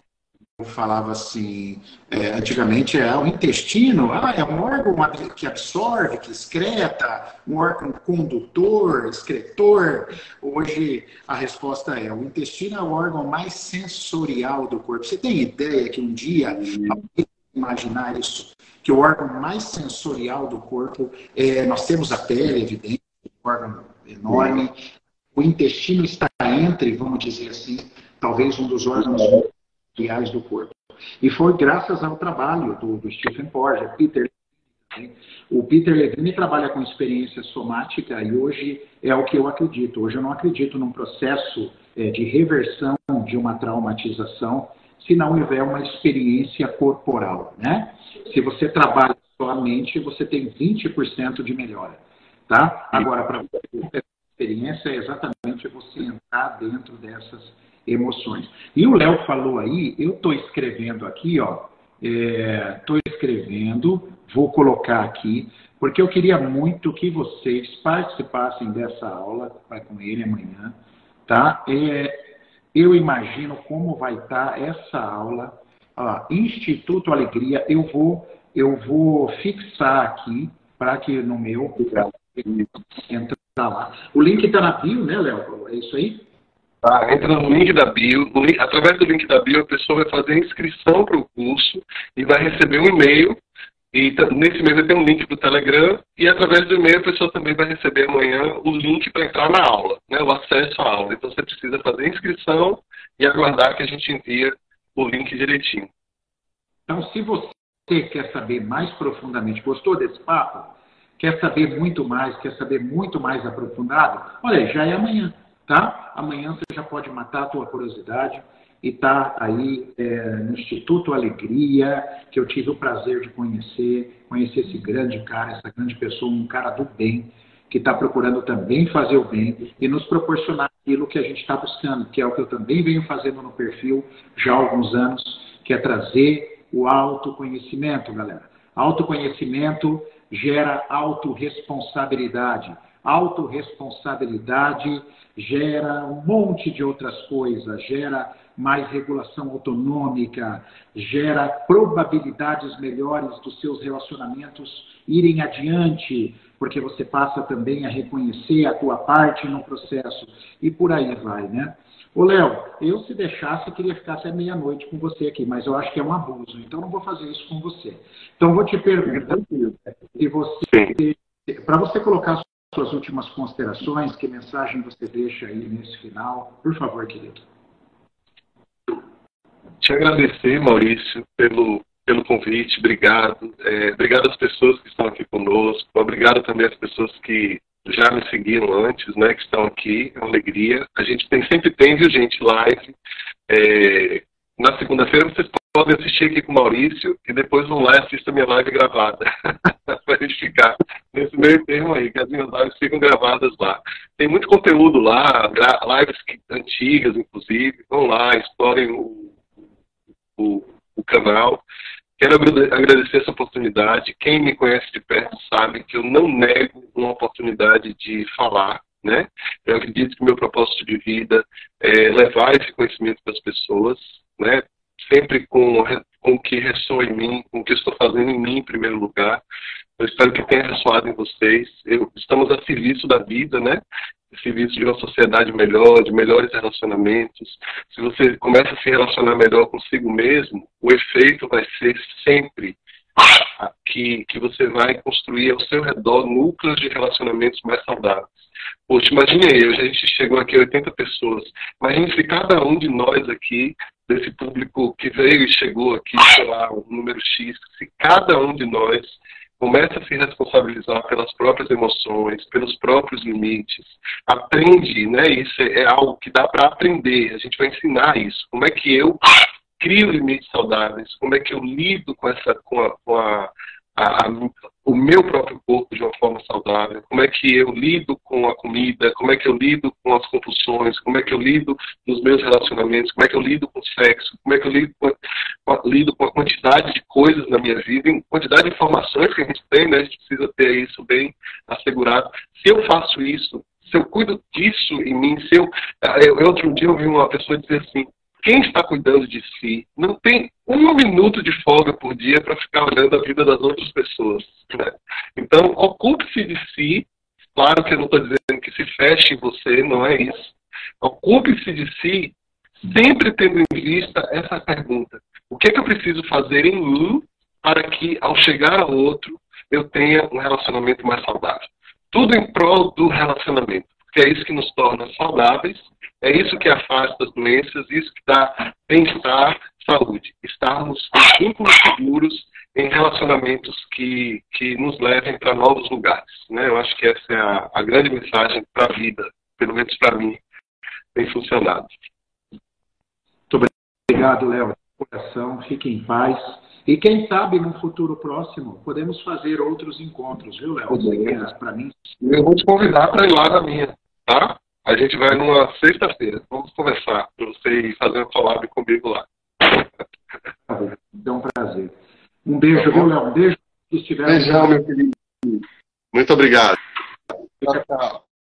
falava assim, é, antigamente é o intestino, ah, é um órgão que absorve, que excreta, um órgão condutor, excretor. Hoje a resposta é, o intestino é o órgão mais sensorial do corpo. Você tem ideia que um dia alguém imaginar isso, que o órgão mais sensorial do corpo, é, nós temos a pele, evidente, um órgão enorme, o intestino está entre, vamos dizer assim, talvez um dos órgãos reais do corpo. E foi graças ao trabalho do, do Stephen Porges, Peter Levine. O Peter Levine trabalha com experiência somática e hoje é o que eu acredito. Hoje eu não acredito num processo é, de reversão de uma traumatização se não houver uma experiência corporal, né? Se você trabalha sua mente, você tem vinte por cento de melhora, tá? Agora, para você, experiência é exatamente você entrar dentro dessas emoções. E o Léo falou aí, eu estou escrevendo aqui, ó, estou é, escrevendo, vou colocar aqui, porque eu queria muito que vocês participassem dessa aula, vai com ele amanhã, tá? É, eu imagino como vai estar tá essa aula, ó, Instituto Alegria, eu vou, eu vou fixar aqui, para que no meu... Entra lá. O link está na bio, né, Léo? É isso aí? Tá, entra no link da bio. Através do link da bio, a pessoa vai fazer a inscrição para o curso e vai receber um e-mail. E nesse e-mail vai ter um link do Telegram. E através do e-mail, a pessoa também vai receber amanhã o link para entrar na aula, né, o acesso à aula. Então você precisa fazer a inscrição e aguardar que a gente envia o link direitinho. Então, se você quer saber mais profundamente, gostou desse papo? Quer saber muito mais, quer saber muito mais aprofundado? Olha, já é amanhã, tá? Amanhã você já pode matar a tua curiosidade e tá aí é, no Instituto Alegria, que eu tive o prazer de conhecer, conhecer esse grande cara, essa grande pessoa, um cara do bem, que está procurando também fazer o bem e nos proporcionar aquilo que a gente está buscando, que é o que eu também venho fazendo no perfil já há alguns anos, que é trazer o autoconhecimento, galera. Autoconhecimento gera autorresponsabilidade. Autorresponsabilidade gera um monte de outras coisas, gera mais regulação autonômica, gera probabilidades melhores dos seus relacionamentos irem adiante, porque você passa também a reconhecer a tua parte no processo e por aí vai, né? Ô, Léo, eu se deixasse, queria ficar até meia-noite com você aqui, mas eu acho que é um abuso, então não vou fazer isso com você. Então, vou te perguntar, se você, para você colocar suas últimas considerações, que mensagem você deixa aí nesse final, por favor, querido. Te agradecer, Maurício, pelo, pelo convite, obrigado. É, obrigado às pessoas que estão aqui conosco, obrigado também às pessoas que já me seguiram antes, né, que estão aqui, é uma alegria. A gente tem, sempre tem, viu, gente, live. É, na segunda-feira vocês podem assistir aqui com o Maurício e depois vão lá e assistam a minha live gravada. Para a gente ficar nesse meio termo aí, que as minhas lives ficam gravadas lá. Tem muito conteúdo lá, lives antigas, inclusive. Vão lá, explorem o, o, o canal. Quero agradecer essa oportunidade. Quem me conhece de perto sabe que eu não nego uma oportunidade de falar, né? Eu acredito que o meu propósito de vida é levar esse conhecimento para as pessoas, né? Sempre com o que ressoa em mim, com o que estou fazendo em mim em primeiro lugar. Eu espero que tenha ressoado em vocês. Eu, estamos a serviço da vida, né? Serviço de uma sociedade melhor, de melhores relacionamentos. Se você começa a se relacionar melhor consigo mesmo, o efeito vai ser sempre que, que você vai construir ao seu redor núcleos de relacionamentos mais saudáveis. Poxa, imagine aí, hoje a gente chegou aqui oitenta pessoas. Imagine se cada um de nós aqui, desse público que veio e chegou aqui, sei lá, um número X, se cada um de nós começa a se responsabilizar pelas próprias emoções, pelos próprios limites, aprende, né? Isso é algo que dá para aprender, a gente vai ensinar isso. Como é que eu crio limites saudáveis, como é que eu lido com, essa, com, a, com a, a, a, o meu próprio corpo de uma forma saudável, como é que eu lido com a comida, como é que eu lido com as compulsões, como é que eu lido nos meus relacionamentos, como é que eu lido com o sexo, como é que eu lido com a, lido com a quantidade de coisas na minha vida, em quantidade de informações que a gente tem, né? A gente precisa ter isso bem assegurado. Se eu faço isso, se eu cuido disso em mim, se eu, eu, eu outro dia eu vi uma pessoa dizer assim, quem está cuidando de si não tem um minuto de folga por dia para ficar olhando a vida das outras pessoas, né? Então, ocupe-se de si. Claro que eu não estou dizendo que se feche em você, não é isso. Ocupe-se de si, sempre tendo em vista essa pergunta. O que é que eu preciso fazer em mim para que, ao chegar ao outro, eu tenha um relacionamento mais saudável? Tudo em prol do relacionamento, porque é isso que nos torna saudáveis, é isso que afasta as doenças, isso que dá bem-estar, saúde. Estarmos em vínculos seguros, em relacionamentos que, que nos levem para novos lugares, né? Eu acho que essa é a, a grande mensagem para a vida, pelo menos para mim, tem funcionado. Muito obrigado, Léo. Coração, fique em paz. E quem sabe, no futuro próximo, podemos fazer outros encontros, viu, Léo? Para mim. Eu vou te convidar para ir lá na minha, tá? A gente vai numa sexta-feira. Vamos conversar para você ir fazer uma collab comigo lá. É um prazer. Um beijo, tá, viu, Léo? Um beijo. Se tiver... Beijão, meu querido. Muito obrigado. Tchau, tchau.